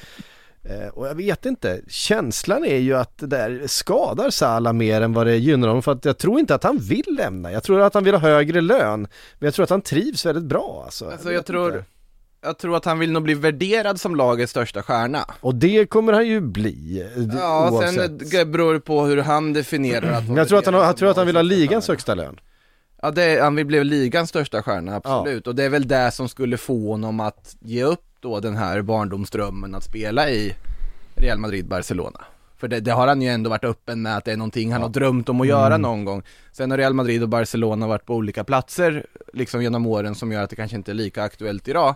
Eh, och jag vet inte, känslan är ju att det där skadar Salah mer än vad det gynnar honom. För att jag tror inte att han vill lämna. Jag tror att han vill ha högre lön. Men jag tror att han trivs väldigt bra. Alltså, alltså jag, jag tror... Inte. Jag tror att han vill nog bli värderad som lagets största stjärna. Och det kommer han ju bli. Ja, oavsett. Sen beror det på hur han definierar att... Jag tror att han, jag tror att han vill ha ligans högsta lön. Ja, det är, han vill bli ligans största stjärna, absolut. Ja. Och det är väl det som skulle få honom att ge upp då den här barndomsdrömmen att spela i Real Madrid-Barcelona. För det, det har han ju ändå varit öppen med att det är någonting han ja. har drömt om att göra mm. någon gång. Sen har Real Madrid och Barcelona varit på olika platser liksom genom åren som gör att det kanske inte är lika aktuellt idag.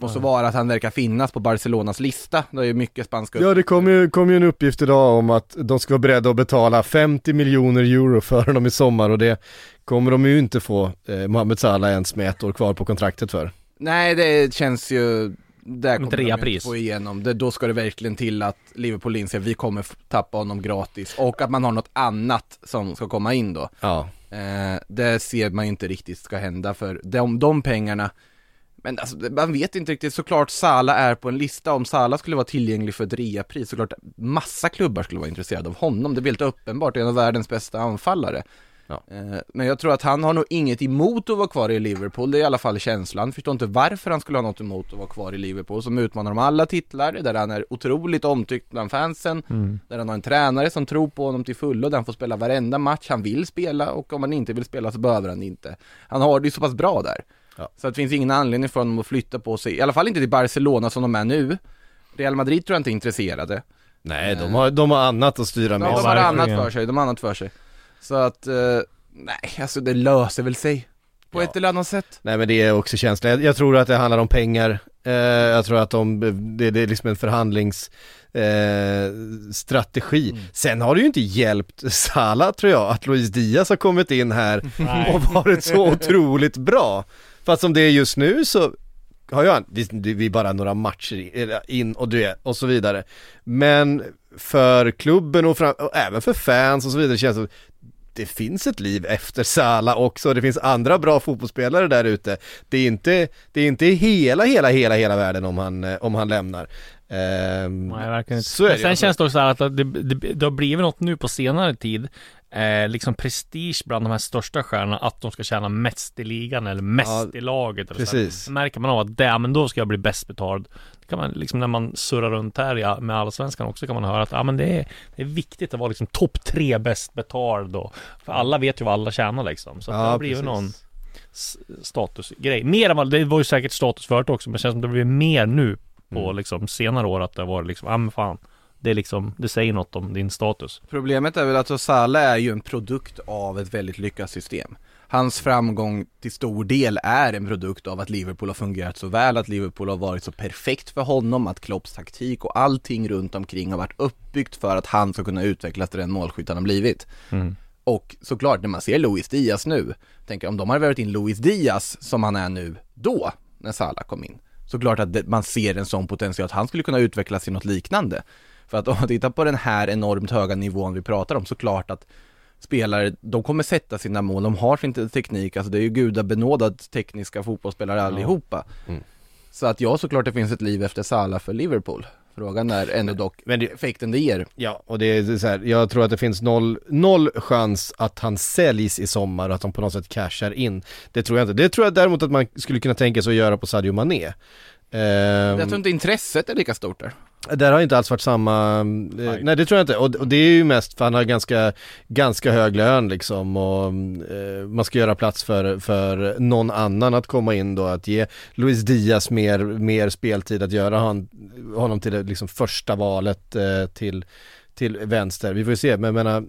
Och så var att han verkar finnas på Barcelonas lista. Det är ju mycket spanska uppgifter. Ja, det kom ju, kom ju en uppgift idag om att de ska vara beredda att betala femtio miljoner euro för dem i sommar. Och det kommer de ju inte få eh, Mohamed Salah ens med ett år kvar på kontraktet för. Nej, det känns ju... Där kommer de inte få igenom det. Då ska det verkligen till att Liverpool inser att vi kommer tappa honom gratis. Och att man har något annat som ska komma in då. Ja. Eh, det ser man ju inte riktigt ska hända för de, de pengarna... Men alltså, man vet inte riktigt. Såklart Salah är på en lista. Om Salah skulle vara tillgänglig för ett reapris, såklart massa klubbar skulle vara intresserade av honom. Det blir helt uppenbart. Det är en av världens bästa anfallare. Ja. Men jag tror att han har nog inget emot att vara kvar i Liverpool. Det är i alla fall känslan. Förstår inte varför han skulle ha något emot att vara kvar i Liverpool som utmanar om alla titlar. Där han är otroligt omtyckt bland fansen. Mm. Där han har en tränare som tror på honom till fullo. Där han får spela varenda match han vill spela. Och om han inte vill spela så behöver han inte. Han har det ju så pass bra där. Ja. Så det finns ingen anledning för honom att flytta på sig. I alla fall inte till Barcelona som de är nu. Real Madrid tror jag inte är intresserade. Nej, de har, de har annat att styra med. Ja, de har annat för sig, de har annat för sig. Så att, eh, nej, alltså det löser väl sig på ja. ett eller annat sätt. Nej, men det är också känslan. Jag, jag tror att det handlar om pengar. Eh, jag tror att de, det, det är liksom en förhandlings... Eh, strategi. Mm. Sen har det ju inte hjälpt Salah tror jag att Luis Diaz har kommit in här och varit så otroligt bra. Fast som det är just nu så har jag vi, vi bara några matcher in och det och så vidare. Men för klubben och, fram, och även för fans och så vidare känns det det finns ett liv efter Salah också. Det finns andra bra fotbollsspelare där ute. Det är inte det är inte hela hela hela hela världen om han om han lämnar. Um, Nej, inte. Så men sen det. Känns det också så här att det, det, det har blivit något nu på senare tid eh, liksom prestige bland de här största stjärnorna att de ska tjäna mest i ligan eller mest ja, i laget eller precis. Så märker man av att det, men då ska jag bli bäst betald. Det kan man, liksom, när man surrar runt här med allsvenskan också kan man höra att ah, men det, är, det är viktigt att vara liksom, topp tre bäst betald då. För alla vet ju vad alla tjänar liksom. Så ja, det har blivit precis. Någon statusgrej mer än, det var ju säkert status förut också, men det känns som det blir mer nu på liksom senare år att det var liksom ah, men fan, det är liksom det säger något om din status. Problemet är väl att Salah är ju en produkt av ett väldigt lyckat system. hans framgång till stor del är en produkt av att Liverpool har fungerat så väl, att Liverpool har varit så perfekt för honom, att Klopps taktik och allting runt omkring har varit uppbyggt för att han ska kunna utvecklas till den målskytt han har blivit. Mm. Och såklart när man ser Luis Diaz nu, tänker om de hade varit in Luis Diaz som han är nu då när Salah kom in, såklart att man ser en sån potential att han skulle kunna utvecklas i något liknande. För att om man tittar på den här enormt höga nivån vi pratar om, såklart att spelare, de kommer sätta sina mål, de har sin teknik, alltså det är ju gudabenådat tekniska fotbollsspelare allihopa. Mm. Så att ja, såklart det finns ett liv efter Salah för Liverpool. Frågan är ändå dock men det, effekten det ger. Ja, och det är så här, jag tror att det finns noll, noll chans att han säljs i sommar och att de på något sätt cashar in. Det tror jag inte. Det tror jag däremot att man skulle kunna tänka sig att göra på Sadio Mané. Um, jag tror inte intresset är lika stort där. Där har inte alls varit samma... Nej, nej det tror jag inte. Och, och det är ju mest för han har ganska, ganska hög lön liksom. Och eh, man ska göra plats för, för någon annan att komma in då. Att ge Luis Diaz mer, mer speltid. Att göra han, honom till liksom, första valet eh, till, till vänster. Vi får ju se. Men jag menar...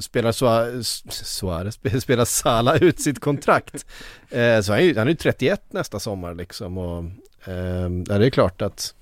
Spelar, Suarez, Suarez, spelar Salah ut sitt kontrakt eh, så han är, ju, han är ju trettioett nästa sommar liksom och eh, det är klart att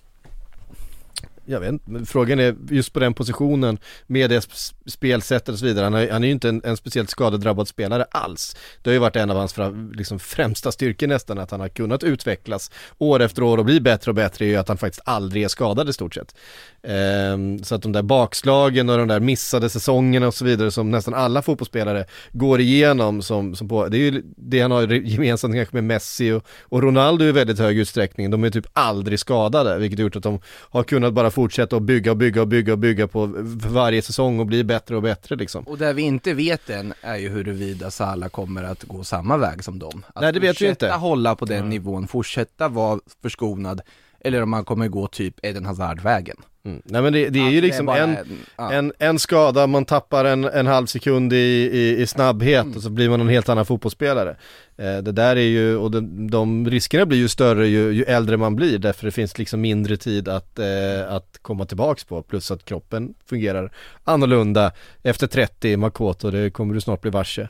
jag vet inte, men frågan är just på den positionen med det spelsättet och så vidare, han, har, han är ju inte en, en speciellt skadedrabbad spelare alls, det har ju varit en av hans fram, liksom, främsta styrkor nästan att han har kunnat utvecklas år efter år och bli bättre och bättre är ju att han faktiskt aldrig är skadad i stort sett ehm, så att de där bakslagen och de där missade säsongerna och så vidare som nästan alla fotbollsspelare går igenom som, som på, det är ju det han har gemensamt kanske med Messi och, och Ronaldo i väldigt hög utsträckning, de är typ aldrig skadade vilket gjort att de har kunnat bara fortsätta att bygga och bygga och bygga och bygga på varje säsong och bli bättre och bättre liksom. Och där vi inte vet än är ju huruvida Salah kommer att gå samma väg som dem. Att nej, det vet vi inte. Hålla på den mm. nivån, fortsätta vara förskonad eller om man kommer gå typ Eden Hazard-vägen. Mm. Nej men det, det är ju liksom är en, en, ja. en, en skada, man tappar en, en halv sekund i, i, i snabbhet mm. och så blir man en helt annan fotbollsspelare. Eh, det där är ju, och de, de riskerna blir ju större ju, ju äldre man blir därför det finns liksom mindre tid att, eh, att komma tillbaks på, plus att kroppen fungerar annorlunda efter trettio Makoto, det kommer du snart bli varse.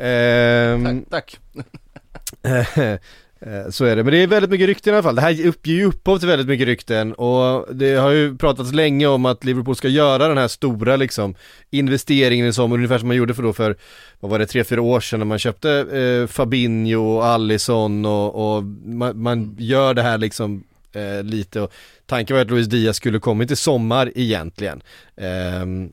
eh, tack, tack. Så är det, men det är väldigt mycket rykten i alla fall. Det här uppger ju upphov till väldigt mycket rykten och det har ju pratats länge om att Liverpool ska göra den här stora liksom, investeringen i sommar, ungefär som man gjorde för då för, vad var det, tre fyra år sedan när man köpte eh, Fabinho och Alisson och, och man, man gör det här liksom eh, lite och tanken var att Luis Diaz skulle komma till sommar egentligen. Ehm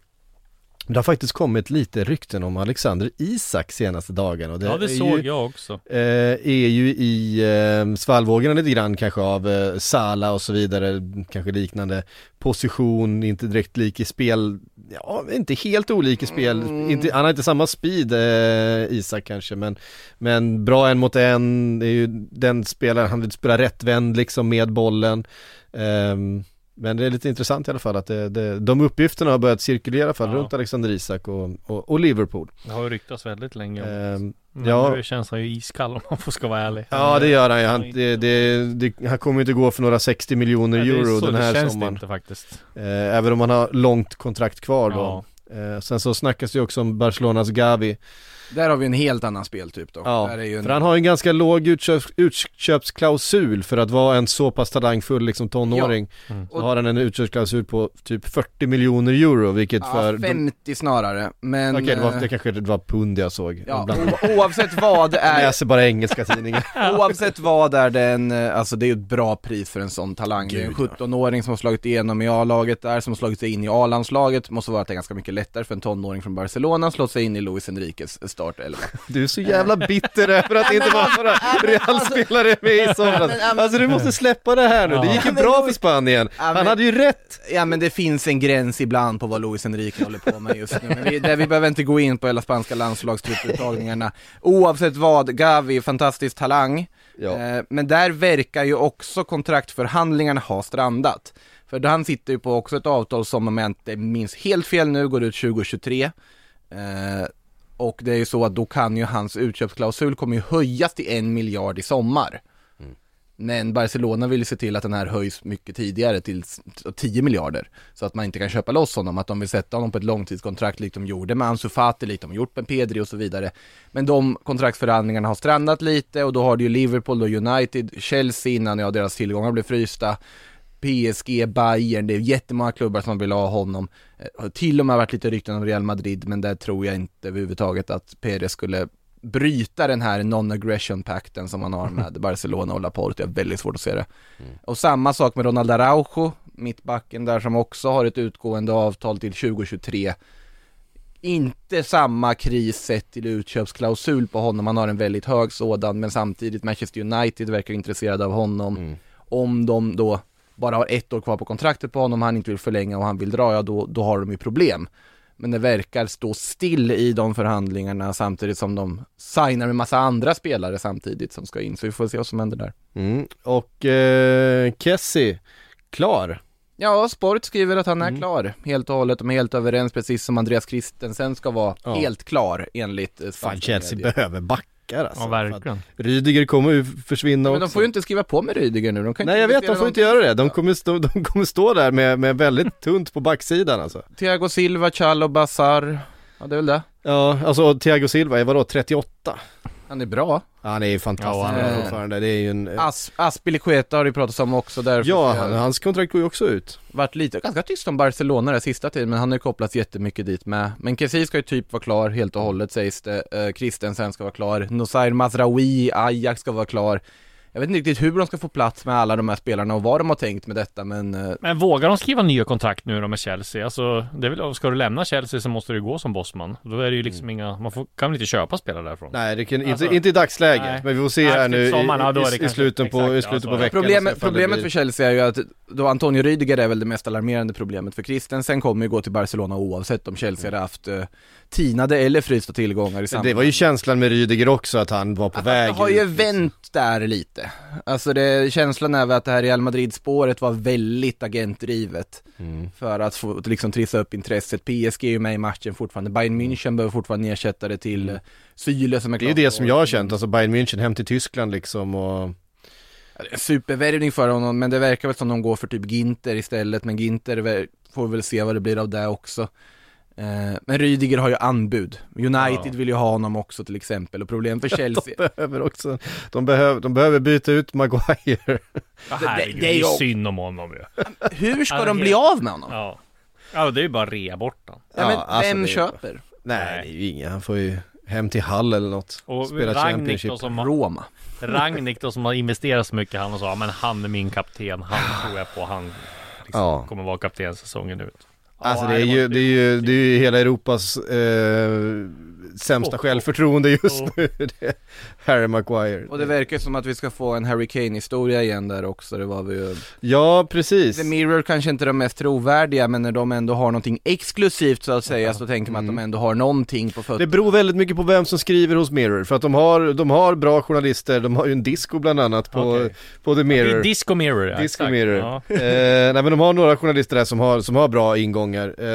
Det har faktiskt kommit lite rykten om Alexander Isak senaste dagen. Och det ja, det såg ju, jag också. Eh, är ju i eh, svallvågorna lite grann kanske av eh, Salah och så vidare. Kanske liknande position, inte direkt lik i spel. Ja, inte helt olik i spel. Mm. Inte, han har inte samma speed, eh, Isak kanske. Men, men bra en mot en. Det är ju den spelaren, han vill spela rättvänd liksom med bollen. Ehm... Men det är lite intressant i alla fall att det, det, de uppgifterna har börjat cirkulera i alla fall ja. runt Alexander Isak och, och, och Liverpool. Det har ju ryktats väldigt länge. Ehm, men ja. Nu känns han ju iskall om man får ska vara ärlig. Ja, det gör han ju. Han, det, det, det, han kommer ju inte gå för några sextio miljoner euro så, den här sommaren. Det känns inte faktiskt. Eh, även om han har långt kontrakt kvar ja. då. Eh, sen så snackas det ju också om Barcelonas Gavi. Där har vi en helt annan speltyp då. Ja, där är ju en... för han har en ganska låg utköp, utköpsklausul för att vara en så pass talangfull liksom, tonåring. Ja. Mm. Och... har han en utköpsklausul på typ fyrtio miljoner euro vilket ja, för... femtio snarare. Men... Okej, det, var, det kanske det var pund jag såg. Ja, o- oavsett vad är... Jag läser bara engelska tidningar. Oavsett vad är den... Alltså det är ett bra pris för en sån talang. Gud, det är en sjuttonåring som har slagit igenom i A-laget där, som har slagit sig in i A-landslaget. Måste vara att det är ganska mycket lättare för en tonåring från Barcelona slå sig in i Luis Enriques stad. Du är så jävla bitter över att det inte var några realspelare med i somras. Alltså du måste släppa det här nu. Det gick ju bra för Spanien. Han hade ju rätt. Ja men det finns en gräns ibland på vad Luis Enrique håller på med just nu. Men vi, där vi behöver inte gå in på hela spanska landslagstrupptagningarna. Oavsett vad, Gavi, fantastisk talang. Ja. Men där verkar ju också kontraktförhandlingarna ha strandat. För han sitter ju på också ett avtal som om jag inte minns helt fel nu går ut tjugo tjugotre. Och det är ju så att då kan ju hans utköpsklausul kommer ju höjas till en miljard i sommar. Mm. Men Barcelona vill se till att den här höjs mycket tidigare till tio miljarder, så att man inte kan köpa loss honom, att de vill sätta honom på ett långtidskontrakt likt de gjorde med Ansu Fati, likt de gjort med Pedri och så vidare. Men de kontraktsförhandlingarna har strandat lite, och då har det ju Liverpool och United, Chelsea innan ja, deras tillgångar blev frysta, P S G, Bayern, det är jättemånga klubbar som vill ha honom. Det har till och med varit lite rykten om Real Madrid, men där tror jag inte överhuvudtaget att Perez skulle bryta den här non-aggression-pakten som man har med Barcelona och Laporte. Jag är väldigt svårt att se det. Mm. Och samma sak med Ronaldo Araujo, mittbacken där, som också har ett utgående avtal till tjugo tjugotre. Inte samma kris sett till utköpsklausul på honom. Man har en väldigt hög sådan, men samtidigt Manchester United verkar intresserade av honom. Mm. Om de då bara har ett år kvar på kontraktet på honom, han inte vill förlänga och han vill dra, ja, då, då har de ju problem. Men det verkar stå still i de förhandlingarna, samtidigt som de signar med massa andra spelare samtidigt som ska in. Så vi får se vad som händer där. Mm. Och eh, Kessie, klar? Ja, Sport skriver att han är mm. klar helt och hållet. De är helt överens, precis som Andreas Christensen ska vara ja. helt klar enligt Fan, Chelsea medier. Behöver back. Alltså, ja, verkligen. Rydiger kommer ju försvinna också. Men de får ju inte skriva på med Rydiger nu. De kan Nej, jag vet, de får någon... inte göra det. De kommer stå, de kommer stå där med, med väldigt tunt på backsidan. Alltså. Thiago Silva, Chalo, Bazar. Ja, det är väl det. Ja, alltså Thiago Silva är vadå, trettioåtta? Han är bra. Ja, han är ju fantastisk. Ja, det är ju en... As- Aspilicueta har du pratat om också. Därför ja, han, hans kontrakt går ju också ut. Vart lite ganska tyst om Barcelona den sista tiden, men han har ju kopplats jättemycket dit med. Men Kessie ska ju typ vara klar helt och hållet, sägs det. Uh, Christensen ska vara klar. Nosair Mazraoui, Ajax ska vara klar. Jag vet inte riktigt hur de ska få plats med alla de här spelarna och vad de har tänkt med detta. Men, uh... men vågar de skriva nya kontrakt nu då med Chelsea? Alltså, det är väl, ska du lämna Chelsea så måste du gå som bossman. Då är det ju liksom mm. inga... Man får, kan väl inte köpa spelare därifrån? Nej, det kan, alltså, inte, inte i dagsläget. Nej. Men vi får se nej, här nu sommaren, i, i, i, kanske, i slutet exakt, på, i slutet alltså, på veckan. Problemet, problemet blir... för Chelsea är ju att då Antonio Rüdiger är väl det mest alarmerande problemet. För Christensen kommer ju gå till Barcelona oavsett om Chelsea mm. hade haft... Uh, tinade eller frysta tillgångar i sammanhang. Det var ju känslan med Rydiger också, att han var på att väg. Han har ju vänt där lite. Alltså det, känslan är väl att det här Real Madrid-spåret var väldigt agentdrivet mm. för att få, liksom, trissa upp intresset. P S G är ju med i matchen fortfarande. Bayern München behöver fortfarande ersätta det till mm. Syle som är klar. Det är ju det som jag har känt. Alltså Bayern München hem till Tyskland liksom och... Supervärvning för honom, men det verkar väl som de går för typ Ginter istället. Men Ginter får väl se vad det blir av det också. Men Rydiger har ju anbud. United ja. vill ju ha honom också till exempel. Och problem för Chelsea, de behöver också de behöver, de behöver byta ut Maguire. ah, herregud, det, det är ju synd om honom ju. Hur ska de bli av med honom? Ja, ja det är ju bara rea bort honom. Ja, men alltså, vem köper? Ju... Nej, det är ju ingen. Han får ju hem till Hall eller något. Och spela Championship som har... Roma. Rangnick då, som har investerat så mycket. Han och sa, men han är min kapten. Han tror jag på. Han liksom ja. kommer vara kapten säsongen ut. Alltså det är ju, det är ju, det är ju hela Europas eh, sämsta oh, självförtroende just oh. nu. Det Harry Maguire. Och det verkar som att vi ska få en Harry Kane-historia igen där också. Det var vi ju... Ja, precis. The Mirror kanske inte är de mest trovärdiga, men när de ändå har någonting exklusivt så att säga ja. så tänker man att de ändå har någonting på fötterna. Det beror väldigt mycket på vem som skriver hos Mirror, för att de har, de har bra journalister. De har ju en disco bland annat på, okay. på The Mirror. Ja, det är Disco Mirror. Ja, disco Mirror. Ja. Eh, nej, men de har några journalister där som har, som har bra ingång.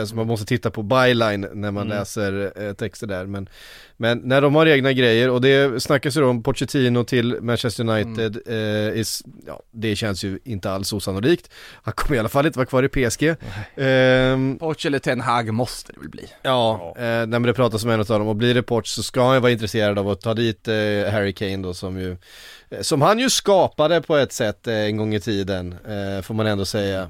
Som man måste titta på byline när man mm. läser eh, texter där, men, men när de har egna grejer, och det snackas ju om Pochettino till Manchester United mm. eh, is, ja, det känns ju inte alls osannolikt. Han kommer i alla fall inte vara kvar i P S G. mm. eh, Poch eller Ten Hag måste det väl bli. Ja, eh, när man pratar som en av dem, och blir det Poch så ska han vara intresserad av att ta dit eh, Harry Kane då, som ju eh, som han ju skapade på ett sätt eh, en gång i tiden, eh, får man ändå säga.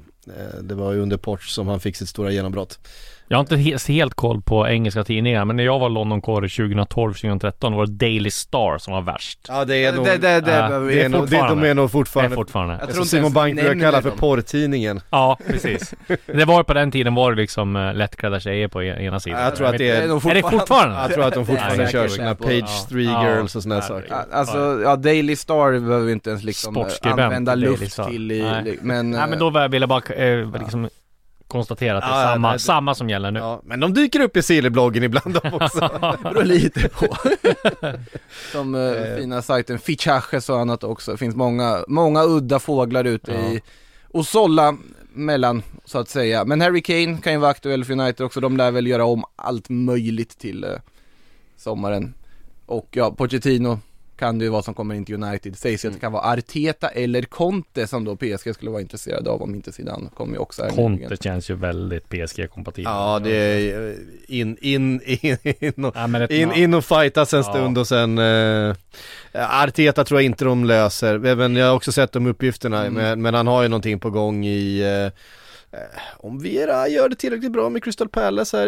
Det var ju under Poch som han fick sitt stora genombrott. Jag har inte he- helt koll på engelska tidningar, men när jag var London Core tjugotolv tjugotretton var det Daily Star som var värst. Ja, det är nog det, det, det, äh, det är nog de är nog fortfarande. Det är fortfarande. Jag tror Simon Bank brukar kalla för porrtidningen. Ja, precis. Det var på den tiden var det liksom uh, lättklädda tjejer på ena sidan. Jag tror att det är, är, de är det fortfarande. Jag tror att de fortfarande kör sina Page Three ja, Girls och såna här saker. Alltså, ja, Daily Star behöver vi inte ens liksom använda luft till i, men Nej, men då vill jag bara eh, liksom konstaterat att det är ah, samma, nej, det... samma som gäller nu. Ja, men de dyker upp i Silverbloggen ibland också. Det beror lite på. Som eh, fina sajten Fichajes och annat också. Det finns många, många udda fåglar ute ja. i och sålla mellan, så att säga. Men Harry Kane kan ju vara aktuell för United också. De lär väl göra om allt möjligt till eh, sommaren. Och ja, Pochettino kan det ju vara som kommer in till United. Sägs ju mm. att det kan vara Arteta eller Conte som då P S G skulle vara intresserad av, om inte sidan kommer ju också. Conte känns ju väldigt P S G-kompatibel. Ja, det är in, in, in, in, och, ja, ett, in, in och fightas en ja. stund och sen eh, Arteta tror jag inte de löser. Även, jag har också sett de uppgifterna, mm. men, men han har ju någonting på gång i... Eh, om Vera gör det tillräckligt bra med Crystal Palace här,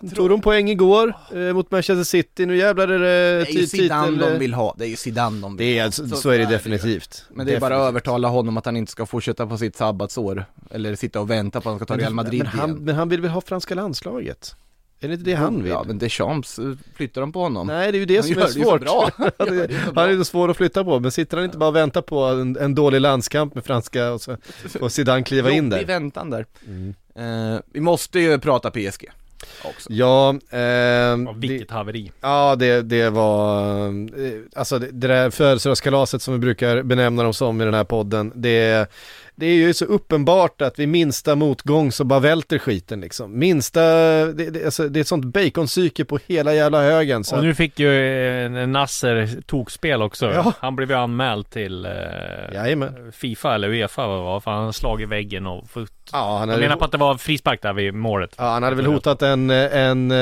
tror... tog de poäng igår eh, mot Manchester City. Nu jävlar är det titel. Det är ju Zidane de vill ha. Det är ju Zidane de vill ha. Så, så är det definitivt. Men det är definitivt. Bara att övertala honom att han inte ska fortsätta på sitt sabbatsår eller sitta och vänta på att han ska ta Real Madrid men, men han, igen. Men han vill väl ha franska landslaget? Är det inte det han vill? Ja, men Deschamps flyttar de på honom. Nej, det är ju det han som är svårt. Det bra. han, är, det han är ju svår att flytta på, men sitter han inte bara och väntar på en, en dålig landskamp med franska och, så, och Zidane kliva in där? Vi väntar där. Mm. Uh, vi måste ju prata P S G också. Ja, eh, och vilket det, haveri. Ja, det, det var alltså det, det där födelsedagskalaset som vi brukar benämna dem som i den här podden. Det Det är ju så uppenbart att vid minsta motgång så bara välter skiten liksom. Minsta, det, det, alltså, det är ett sånt baconsyke på hela jävla högen. Så och nu fick ju eh, Nasser tokspel också. Ja. Han blev ju anmäld till eh, FIFA eller UEFA var, för han slag i väggen och fot. Ja, han hade... menar på att det var frispark där vid målet. Ja, han hade väl hotat en, en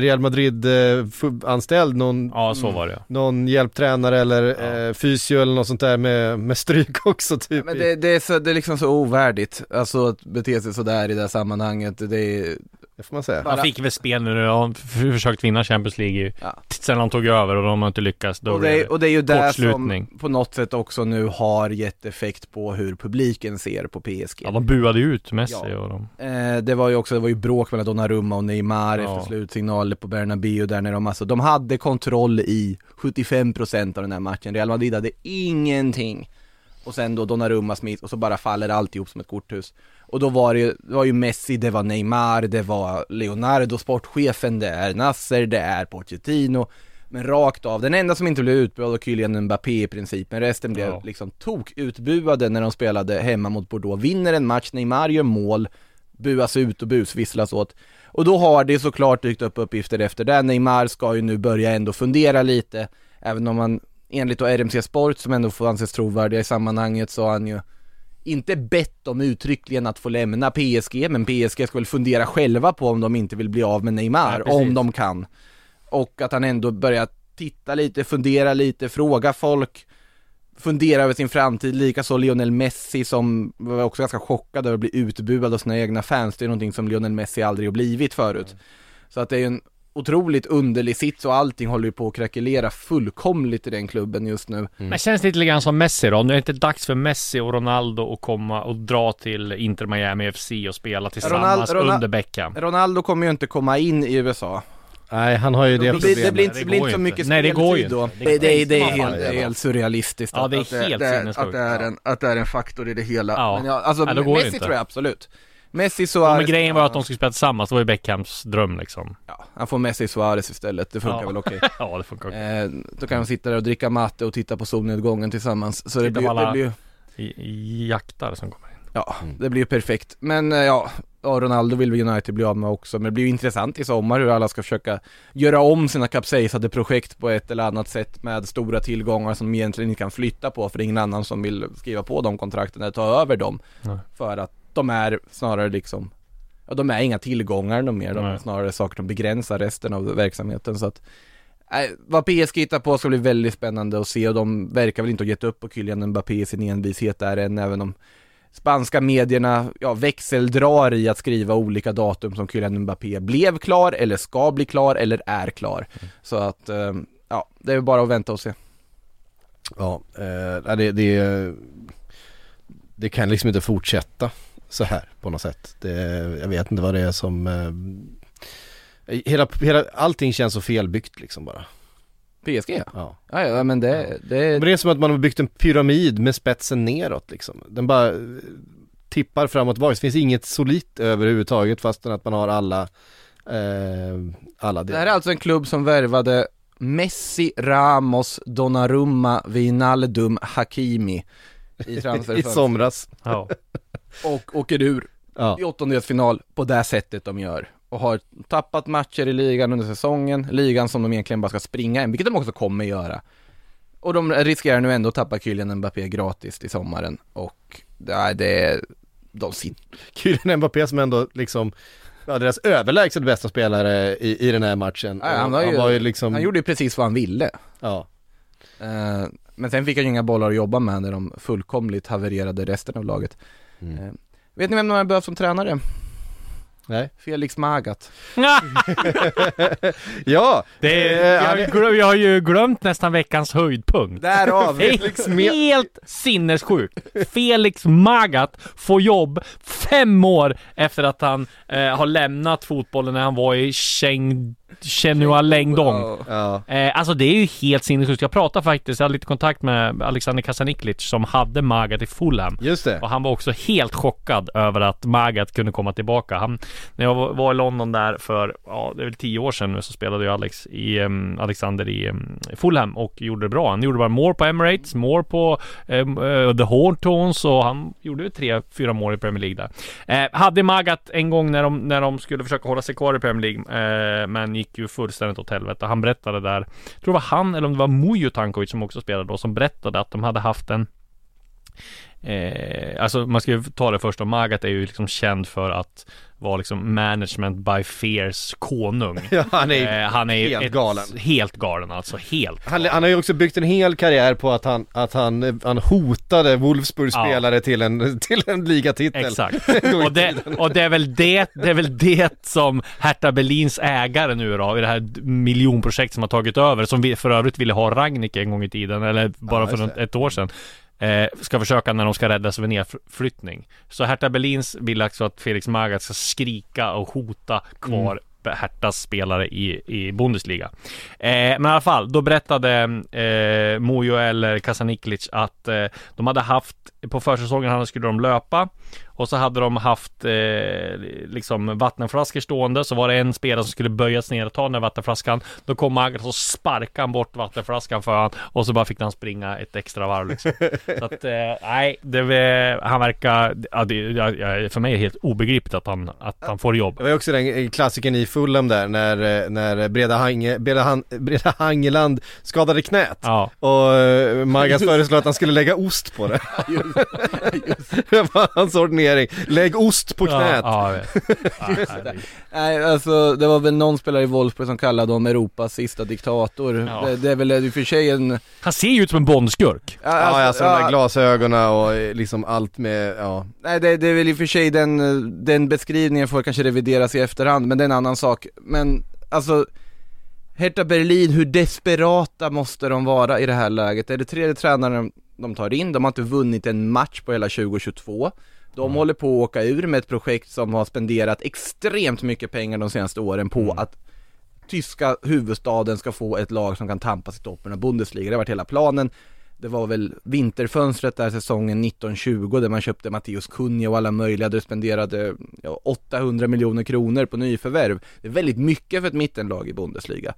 Real Madrid-anställd, någon, ja, så var det. Någon hjälptränare eller ja. eh, fysio eller något sånt där med, med stryk också typ. Ja, men det, det är så, det är liksom så ovärdigt alltså, att bete sig sådär i det här sammanhanget. Det är... Det får man säga. Han fick väl spel nu och han försökt vinna Champions League ja. sen han tog över och de har inte lyckats. Då och, det är, och det är ju där som på något sätt också nu har gett effekt på hur publiken ser på P S G. Ja, de buade ut Messi. Ja. Och de... Eh, det var ju också det var ju bråk mellan Donnarumma och Neymar ja. efter slutsignaler på Bernabéu där när de, alltså, de hade kontroll i sjuttiofem procent av den här matchen. Real Madrid hade ingenting. Och sen då Donnarumma smitt och så bara faller allt ihop som ett korthus. Och då var det, ju, det var ju Messi, det var Neymar, det var Leonardo, sportchefen, det är Nasser, det är Pochettino. Men rakt av, den enda som inte blev utbuad var Kylian Mbappé i princip. Men resten blev ja. liksom tokutbuade när de spelade hemma mot Bordeaux. Vinner en match, Neymar gör mål, buas ut och busvisslas åt. Och då har det såklart dykt upp uppgifter efter det. Neymar ska ju nu börja ändå fundera lite, även om man... Enligt då R M C Sport, som ändå får anses trovärdiga i sammanhanget, så har han ju inte bett om uttryckligen att få lämna P S G, men P S G ska väl fundera själva på om de inte vill bli av med Neymar, ja, om de kan. Och att han ändå börjar titta lite, fundera lite, fråga folk, fundera över sin framtid. Likaså Lionel Messi, som var också ganska chockad över att bli utbuad av sina egna fans. Det är någonting som Lionel Messi aldrig har blivit förut. Mm. Så att det är ju en otroligt underlig sits och allting håller ju på att krackelera fullkomligt i den klubben just nu. Mm. Men känns det lite grann som Messi då? Nu är det inte dags för Messi och Ronaldo att komma och dra till Inter Miami F C och spela tillsammans Ronald, Ronald, under Beckham. Ronaldo kommer ju inte komma in i U S A. Nej, han har ju det, det problemet. Det, det blir inte, det blir inte så mycket speltid. Nej, det går ju inte. Det, det, det, det är helt, det är helt surrealistiskt ja, det är att, helt det, det, att, det är en, att det är en faktor i det hela. Ja. Men jag, alltså, Nej, Messi tror jag absolut. Messi, Suarez, ja, men grejen var att de skulle spela tillsammans. Det var ju Beckhams dröm liksom. Ja, han får Messi Suarez istället. Det funkar ja. väl okej. Okay. Ja, det funkar okej. Eh, då kan de sitta där och dricka matte och titta på solnedgången tillsammans. Så det blir, det blir ju... jaktar som kommer in. Ja, mm. det blir ju perfekt. Men eh, ja, Ronaldo vill vi United bli av med också. Men det blir ju intressant i sommar hur alla ska försöka göra om sina kapsejsade projekt på ett eller annat sätt med stora tillgångar som egentligen inte kan flytta på, för det är ingen annan som vill skriva på de kontrakten eller ta över dem. Nej. För att de är snarare liksom, ja, de är inga tillgångar de mer, de är snarare saker som begränsar resten av verksamheten. Så att äh, vad P S G hittar på ska bli väldigt spännande att se, och de verkar väl inte ha gett upp på Kylian Mbappé i sin envishet där än, även om spanska medierna ja, växeldrar i att skriva olika datum som Kylian Mbappé blev klar eller ska bli klar eller är klar. Mm. Så att äh, ja, det är bara att vänta och se. Ja, äh, det, det, det kan liksom inte fortsätta så här på något sätt. Det, jag vet inte vad det är som eh, hela, hela allting känns så felbyggt liksom bara. P S G? Ja. Ja, ja men det, ja. Det... Men det är som att man har byggt en pyramid med spetsen neråt liksom. Den bara tippar framåt varje. Det finns inget solitt överhuvudtaget fastän att man har alla eh, alla delar. Det här är alltså en klubb som värvade Messi, Ramos, Donnarumma, Wijnaldum, Hakimi i transfer i somras. Ja. Och åker ur ja. i åttondelsfinal på det sättet de gör. Och har tappat matcher i ligan under säsongen. Ligan som de egentligen bara ska springa in, vilket de också kommer göra. Och de riskerar nu ändå att tappa Kylian Mbappé gratis till sommaren. Och nej, det är de sin. Kylian Mbappé som ändå liksom... Ja, deras överlägset bästa spelare i, i den här matchen. Ja, han, var ju, han, var ju liksom... han gjorde ju precis vad han ville. Ja. Eh, men sen fick han inga bollar att jobba med när de fullkomligt havererade resten av laget. Mm. Eh, vet ni vem de behövs som tränare? Nej. Felix Magath. Ja, det är, jag, glöm, jag har ju glömt nästan veckans höjdpunkt. Därav Felix helt sinnessjukt. Felix Magath får jobb fem år efter att han eh, har lämnat fotbollen när han var i Chengdu. Genua Längdong. Wow. Ja. Eh, alltså det är ju helt sinnessjukt. Jag pratade faktiskt, jag hade lite kontakt med Alexander Kasaniklic som hade Magath i Fulham. Just det. Och han var också helt chockad över att Magath kunde komma tillbaka. Han, när jag var i London där för ja, det är väl tio år sedan nu, så spelade ju Alex i, um, Alexander i um, Fulham och gjorde det bra. Han gjorde bara mål på Emirates, mål på um, uh, The Hortons, och han gjorde ju tre, fyra mål i Premier League där. Eh, hade Magath en gång när de, när de skulle försöka hålla sig kvar i Premier League, eh, men gick ju fullständigt åt helvete. Han berättade där, jag tror det var han eller om det var Mujo Tankovic som också spelade då, som berättade att de hade haft en eh, alltså man ska ju ta det först, och Magath är ju liksom känd för att vara liksom management by fears konung. Ja, han är, eh, han är helt ett, galen. Helt galen, alltså helt galen. Han, han har ju också byggt en hel karriär på att han, att han, han hotade Wolfsburg-spelare ja. till, en, till en ligatitel. Exakt. och, det, och det är väl det, det är väl det som Hertha Berlins ägare nu då, i det här miljonprojekt som har tagit över, som vi för övrigt ville ha Rangnick en gång i tiden, eller bara ja, för något, ett år sedan. Ska försöka när de ska räddas vid nedflyttning. Så Hertha Berlins vill också att Felix Magath ska skrika och hota kvar mm. Herthas spelare i, i Bundesliga. Eh, men i alla fall, då berättade eh, Mujo eller Kasaniklic att eh, de hade haft, på försäsongen skulle de löpa, och så hade de haft eh, liksom vattenflaskor stående, så var det en spelare som skulle böjas ner och ta den där vattenflaskan. Då kom Magath och sparkade han bort vattenflaskan för han, och så bara fick han springa ett extra varv liksom. Så att, eh, nej, det, han verkar ja, det, för mig är det helt obegripligt att han, att han får jobb. Det var också den klassiken i Fulham där när, när Breda, Hange, Breda, Han, Breda Hangeland skadade knät ja. och Magath föreslog att han skulle lägga ost på det. Det var hans ordinering. Lägg ost på knät. Ja, ja, ja. Nej, alltså, det var väl någon spelare i Wolfsburg som kallade honom Europas sista diktator. Ja. Det, det är väl i och för sig en... Han ser ju ut som en bondskurk. Ja, alltså, ja, alltså ja. De där glasögonen och liksom allt med... Ja. Nej, det, det är väl i och för sig den, den beskrivningen får kanske revideras i efterhand, men det är en annan sak. Men alltså... Hertha Berlin, hur desperata måste de vara i det här läget? Är det tredje tränaren de tar in? De har inte vunnit en match på hela tjugo tjugotvå. De mm. håller på att åka ur med ett projekt som har spenderat extremt mycket pengar de senaste åren på mm. att tyska huvudstaden ska få ett lag som kan tampas i toppen av Bundesliga. Det har varit hela planen. Det var väl vinterfönstret där säsongen nitton tjugo där man köpte Matheus Cunha och alla möjliga. Det spenderade ja, åttahundra miljoner kronor på nyförvärv. Det är väldigt mycket för ett mittenlag i Bundesliga.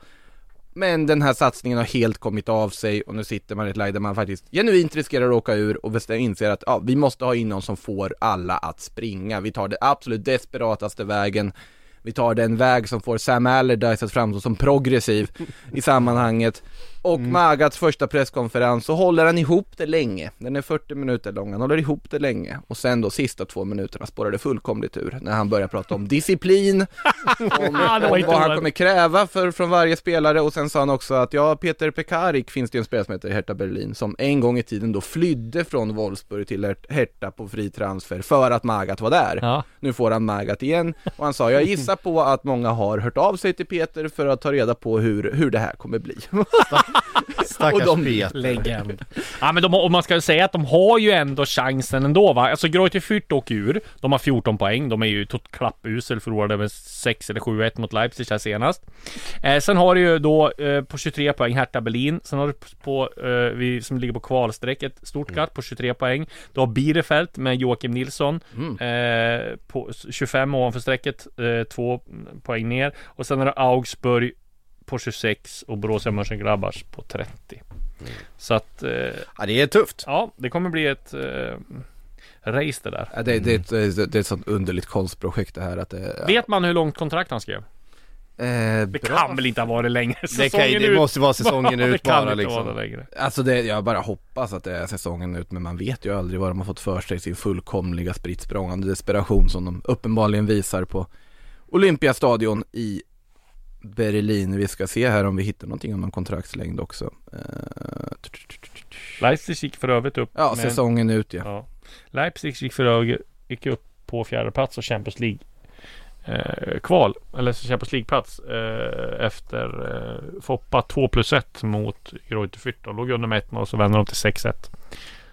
Men den här satsningen har helt kommit av sig och nu sitter man i ett läge där man faktiskt genuint riskerar att åka ur och inser att ja, vi måste ha in någon som får alla att springa. Vi tar den absolut desperataste vägen. Vi tar den väg som får Sam Allardyce att framstå som progressiv i sammanhanget. Och mm. Magaths första presskonferens så håller han ihop det länge. Den är fyrtio minuter lång, han håller ihop det länge. Och sen då sista två minuterna spårar det fullkomligt ur. När han börjar prata om disciplin, om, om vad han kommer kräva för, från varje spelare. Och sen sa han också att ja, Peter Pekarik finns det ju en spelare som heter Hertha Berlin. Som en gång i tiden då flydde från Wolfsburg till Hertha på fri transfer för att Magath var där. Ja. Nu får han Magath igen. Och han sa, jag gissar på att många har hört av sig till Peter för att ta reda på hur, hur det här kommer bli. Och de vet. Legend. Ja, men de, och man ska säga att de har ju ändå chansen ändå, va? Alltså Greuther Fürth åker ur. De har fjorton poäng. De är ju tot klappusel, förlorade med sex eller sju ett mot Leipzig här senast. Eh, sen har du ju då eh, på tjugotre poäng Hertha Berlin. Sen har du på, eh, vi som ligger på kvalstrecket, Stuttgart mm. på tjugotre poäng. Du har Bielefeld med Joakim Nilsson mm. eh, på tjugofem ovanför strecket, eh, två poäng ner. Och sen har du Augsburg på tjugosex och Borussia Mönchengladbach på trettio. Mm. Så att... Eh, ja, det är tufft. Ja, det kommer bli ett eh, race det där. Ja, det, det, det, det är ett sånt underligt konstprojekt det här. Att det, ja. Vet man hur långt kontrakt han skrev? Eh, det bra. Kan väl inte ha varit längre. Det, kan, det ut. Måste vara säsongen ut bara. Det liksom. Vara alltså det, jag bara hoppas att det är säsongen ut, men man vet ju aldrig vad de har fått för sig, sin fullkomliga spritsprångande desperation som de uppenbarligen visar på Olympiastadion i Berlin. Vi ska se här om vi hittar någonting om någon kontraktslängd också. Leipzig gick för övrigt upp. Ja, säsongen ut, ja. Leipzig gick för övrigt gick upp på fjärde plats och Champions League Eh, kval eller Champions League-plats eh, efter eh, Foppa två plus ett mot Greuterfurt. De låg under med ett noll och så vände de till sex ett.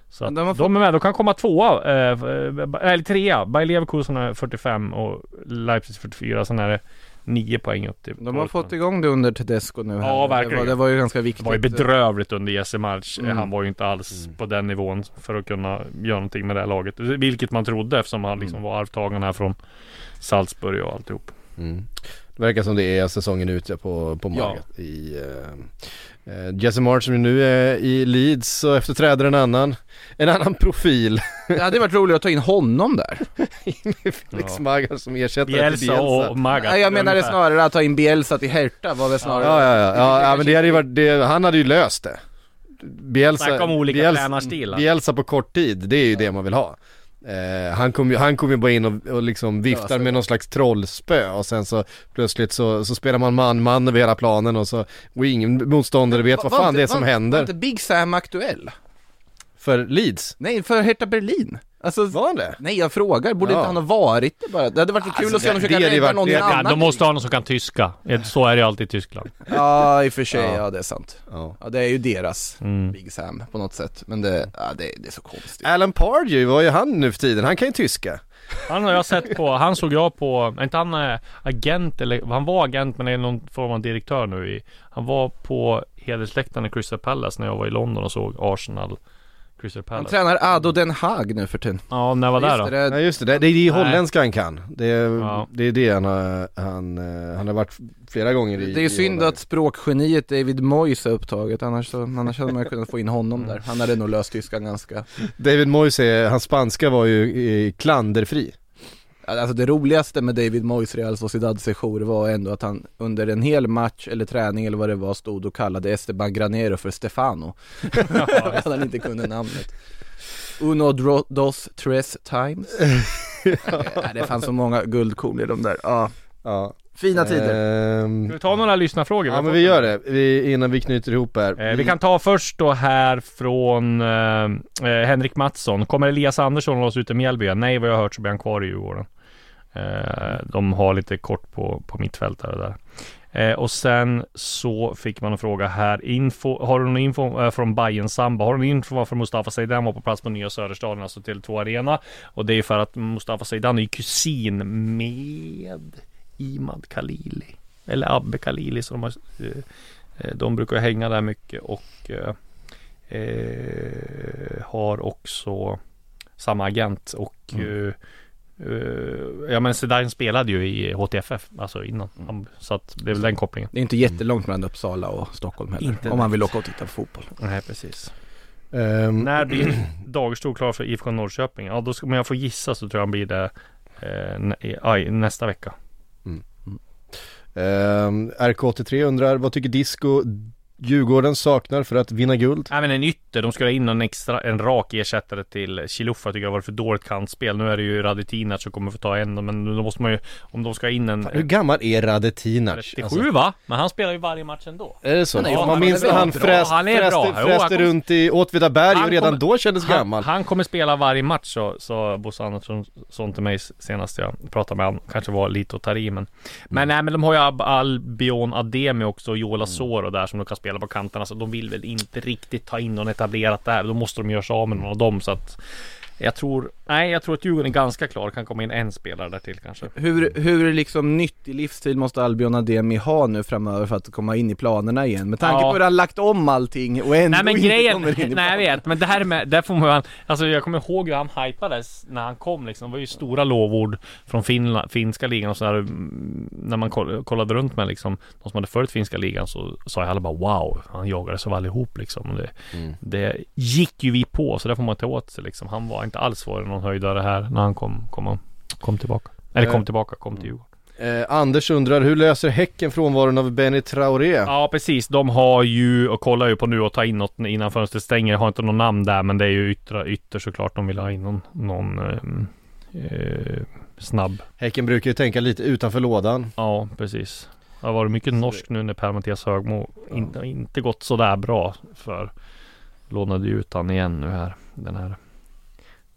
Så att de, fått... de är med, de kan komma tvåa eh, eller trea. Bayer Leverkusen är fyrtiofem och Leipzig fyrtiofyra, sen är det nio poäng upp till. De har fått igång det under Tedesco nu här. Ja, verkligen. Det var, det var ju ganska viktigt. Det var ju bedrövligt under Jesse March. Mm. Han var ju inte alls mm. på den nivån för att kunna göra någonting med det här laget. Vilket man trodde, eftersom han liksom mm. var arvtagen här från Salzburg och alltihop. Mm. Det verkar som det är säsongen ute på, på market. Ja. I, uh, Jesse March som nu är i Leeds och efterträder en annan en annan profil. Det hade varit roligt att ta in honom där. Felix ja. Magath som ersätter Bielsa. Och Magath. Ja, jag menar det snarare att ta in Bielsa till Hertha var det snarare. Ja, ja, ja. ja, ja men det hade ju varit, det, han hade ju löst det. Bielsa, olika Bielsa, Bielsa på kort tid, det är ju ja. det man vill ha. Uh, han kom ju, han kom ju bara in och, och liksom viftar med någon slags trollspö och sen så plötsligt så, så spelar man man-man över hela planen och så och ingen motståndare vet va, vad fan inte, det är som va, händer. Var inte Big Sam aktuell? För Leeds? Nej, för Hertha Berlin. Alltså, var det? Nej, jag frågar. Borde ja. inte han ha varit det bara? Det hade varit alltså, kul att se honom försöka rädda någon det, annan. Ja, de måste ha någon som kan tyska. Så är det ju alltid i Tyskland. Ja, i och för sig. Ja, ja det är sant. Ja. ja, det är ju deras mm. Big Sam på något sätt. Men det, ja, det, det är så konstigt. Alan Pardew, vad är han nu för tiden? Han kan ju tyska. Han har jag sett på, han såg jag på, inte han är agent, eller han var agent men är någon form av direktör nu. I, han var på hedersläktaren i Crystal Palace när jag var i London och såg Arsenal. Han tränar Ado Den Haag nu för tiden. Ja, när var ja, där då? Det. Ja, just det. Det, det är ju holländska han kan. Det är, ja. det är det han har, han, han har varit flera gånger i. Det är ju synd att språkgeniet David Moyes har upptaget. Annars, så, annars hade man kunnat få in honom där. Han hade nog löst tyskan ganska. David Moyes, hans spanska var ju klanderfri. Alltså det roligaste med David Moyes Real Sociedad-sejour var ändå att han under en hel match eller träning eller vad det var stod och kallade Esteban Granero för Stefano. Ja, han inte kunde namnet. Uno, dro, dos, tres times. Ja. Det fanns så många guldkorn i de där. Ja, ja. Fina tider. Ehm, Ska vi ta några lyssnarfrågor? Ja, men vi gör det vi, innan vi knyter ihop här. Eh, vi... vi kan ta först då här från eh, Henrik Mattsson. Kommer Elias Andersson låsa ut i Mjällby? Nej, vad jag har hört så blir han kvar i Djurgården. Eh, de har lite kort på, på mittfält här och där. Eh, och sen så fick man en fråga här. Info, har du någon info eh, från Bayern Samba? Har du någon info från Mustafa Zeidan var på plats på Nya Söderstaden, alltså Tele två Arena? Och det är för att Mustafa Zeidan är kusin med Imad Khalili eller Abbe Khalili, så de, har, de brukar hänga där mycket och eh, har också samma agent och mm. eh, ja men Zidane spelade ju i H T F F alltså innan mm. så att det är väl den kopplingen. Det är inte jättelångt mellan Uppsala och Stockholm heller inte om man vill åka och titta på fotboll. Nej, precis. Um. När blir Dagerstol klar för I F K Norrköping? Ja, då ska, men jag får gissa så tror jag han blir det eh, nästa vecka. Um, R K åttiotre undrar vad tycker Disco Djurgården saknar för att vinna guld? Nej, men en ytter, de skulle ha in en extra, en rak ersättare till Chiluffa, tycker jag var för dåligt kantspel. Nu är det ju Radetinac som kommer få ta en, men då måste man ju, om de ska ha in en. Fan, hur gammal är Radetinac? trettiosju va? Men han spelar ju varje match ändå. Är det så? Han är, ja, man minns han, han fräste kommer... runt i Åtvidaberg och redan kommer... då kändes han, gammal. Han kommer spela varje match, så, så Bosse Andersson till mig senast jag pratade med han. Kanske var lite att ta i, men... Mm. men nej, men de har ju Albion Ademi också och Jola Soro där som de kan spela på kanterna, så de vill väl inte riktigt ta in någon etablerat där, då måste de göra sig av med någon av dem, så att jag tror nej, jag tror att Djurgården är ganska klar, kan komma in en spelare där till kanske. Hur, hur liksom nyttig livsstil måste Albion Ademi ha nu framöver för att komma in i planerna igen? Med tanke ja. på hur han lagt om allting och ändå nej, men grejen, nej, jag vet, men det här med där får man, alltså jag kommer ihåg hur han hypades när han kom liksom, det var ju stora lovord från Finland, finska ligan och sådär, när man kollade runt med liksom, de som hade följt finska ligan så sa jag alla bara wow, han jagade så allihop liksom, det, mm. det gick ju vi på, så där får man ta åt sig liksom, han var inte alls var någon höjdare här när han kom, kom, kom tillbaka. Eller kom tillbaka, kom till Djurgården. Eh, Anders undrar, hur löser Häcken frånvaron av Benny Traoré? Ja, precis. De har ju, och kollar ju på nu och tar in något innan fönstret stänger. Jag har inte någon namn där, men det är ju yttra, ytter såklart de vill ha in någon, någon eh, eh, snabb. Häcken brukar ju tänka lite utanför lådan. Ja, precis. Det har varit mycket norsk nu när Per-Mattias Högmo inte, inte gått så där bra för. Lånade ju ut han igen nu här, den här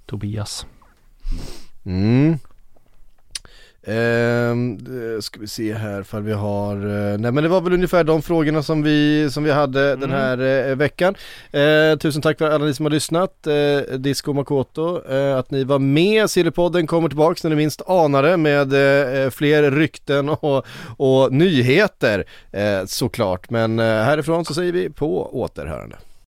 Tobias. Mm. Ehm, ska vi se här för vi har... Nej, men det var väl ungefär de frågorna som vi, som vi hade mm. den här eh, veckan. Ehm, tusen tack för alla ni som har lyssnat. Ehm, Disco Makoto, ehm, att ni var med. Sillypodden kommer tillbaka när ni minst anade med eh, fler rykten och, och nyheter, ehm, såklart. Men eh, härifrån så säger vi på återhörande.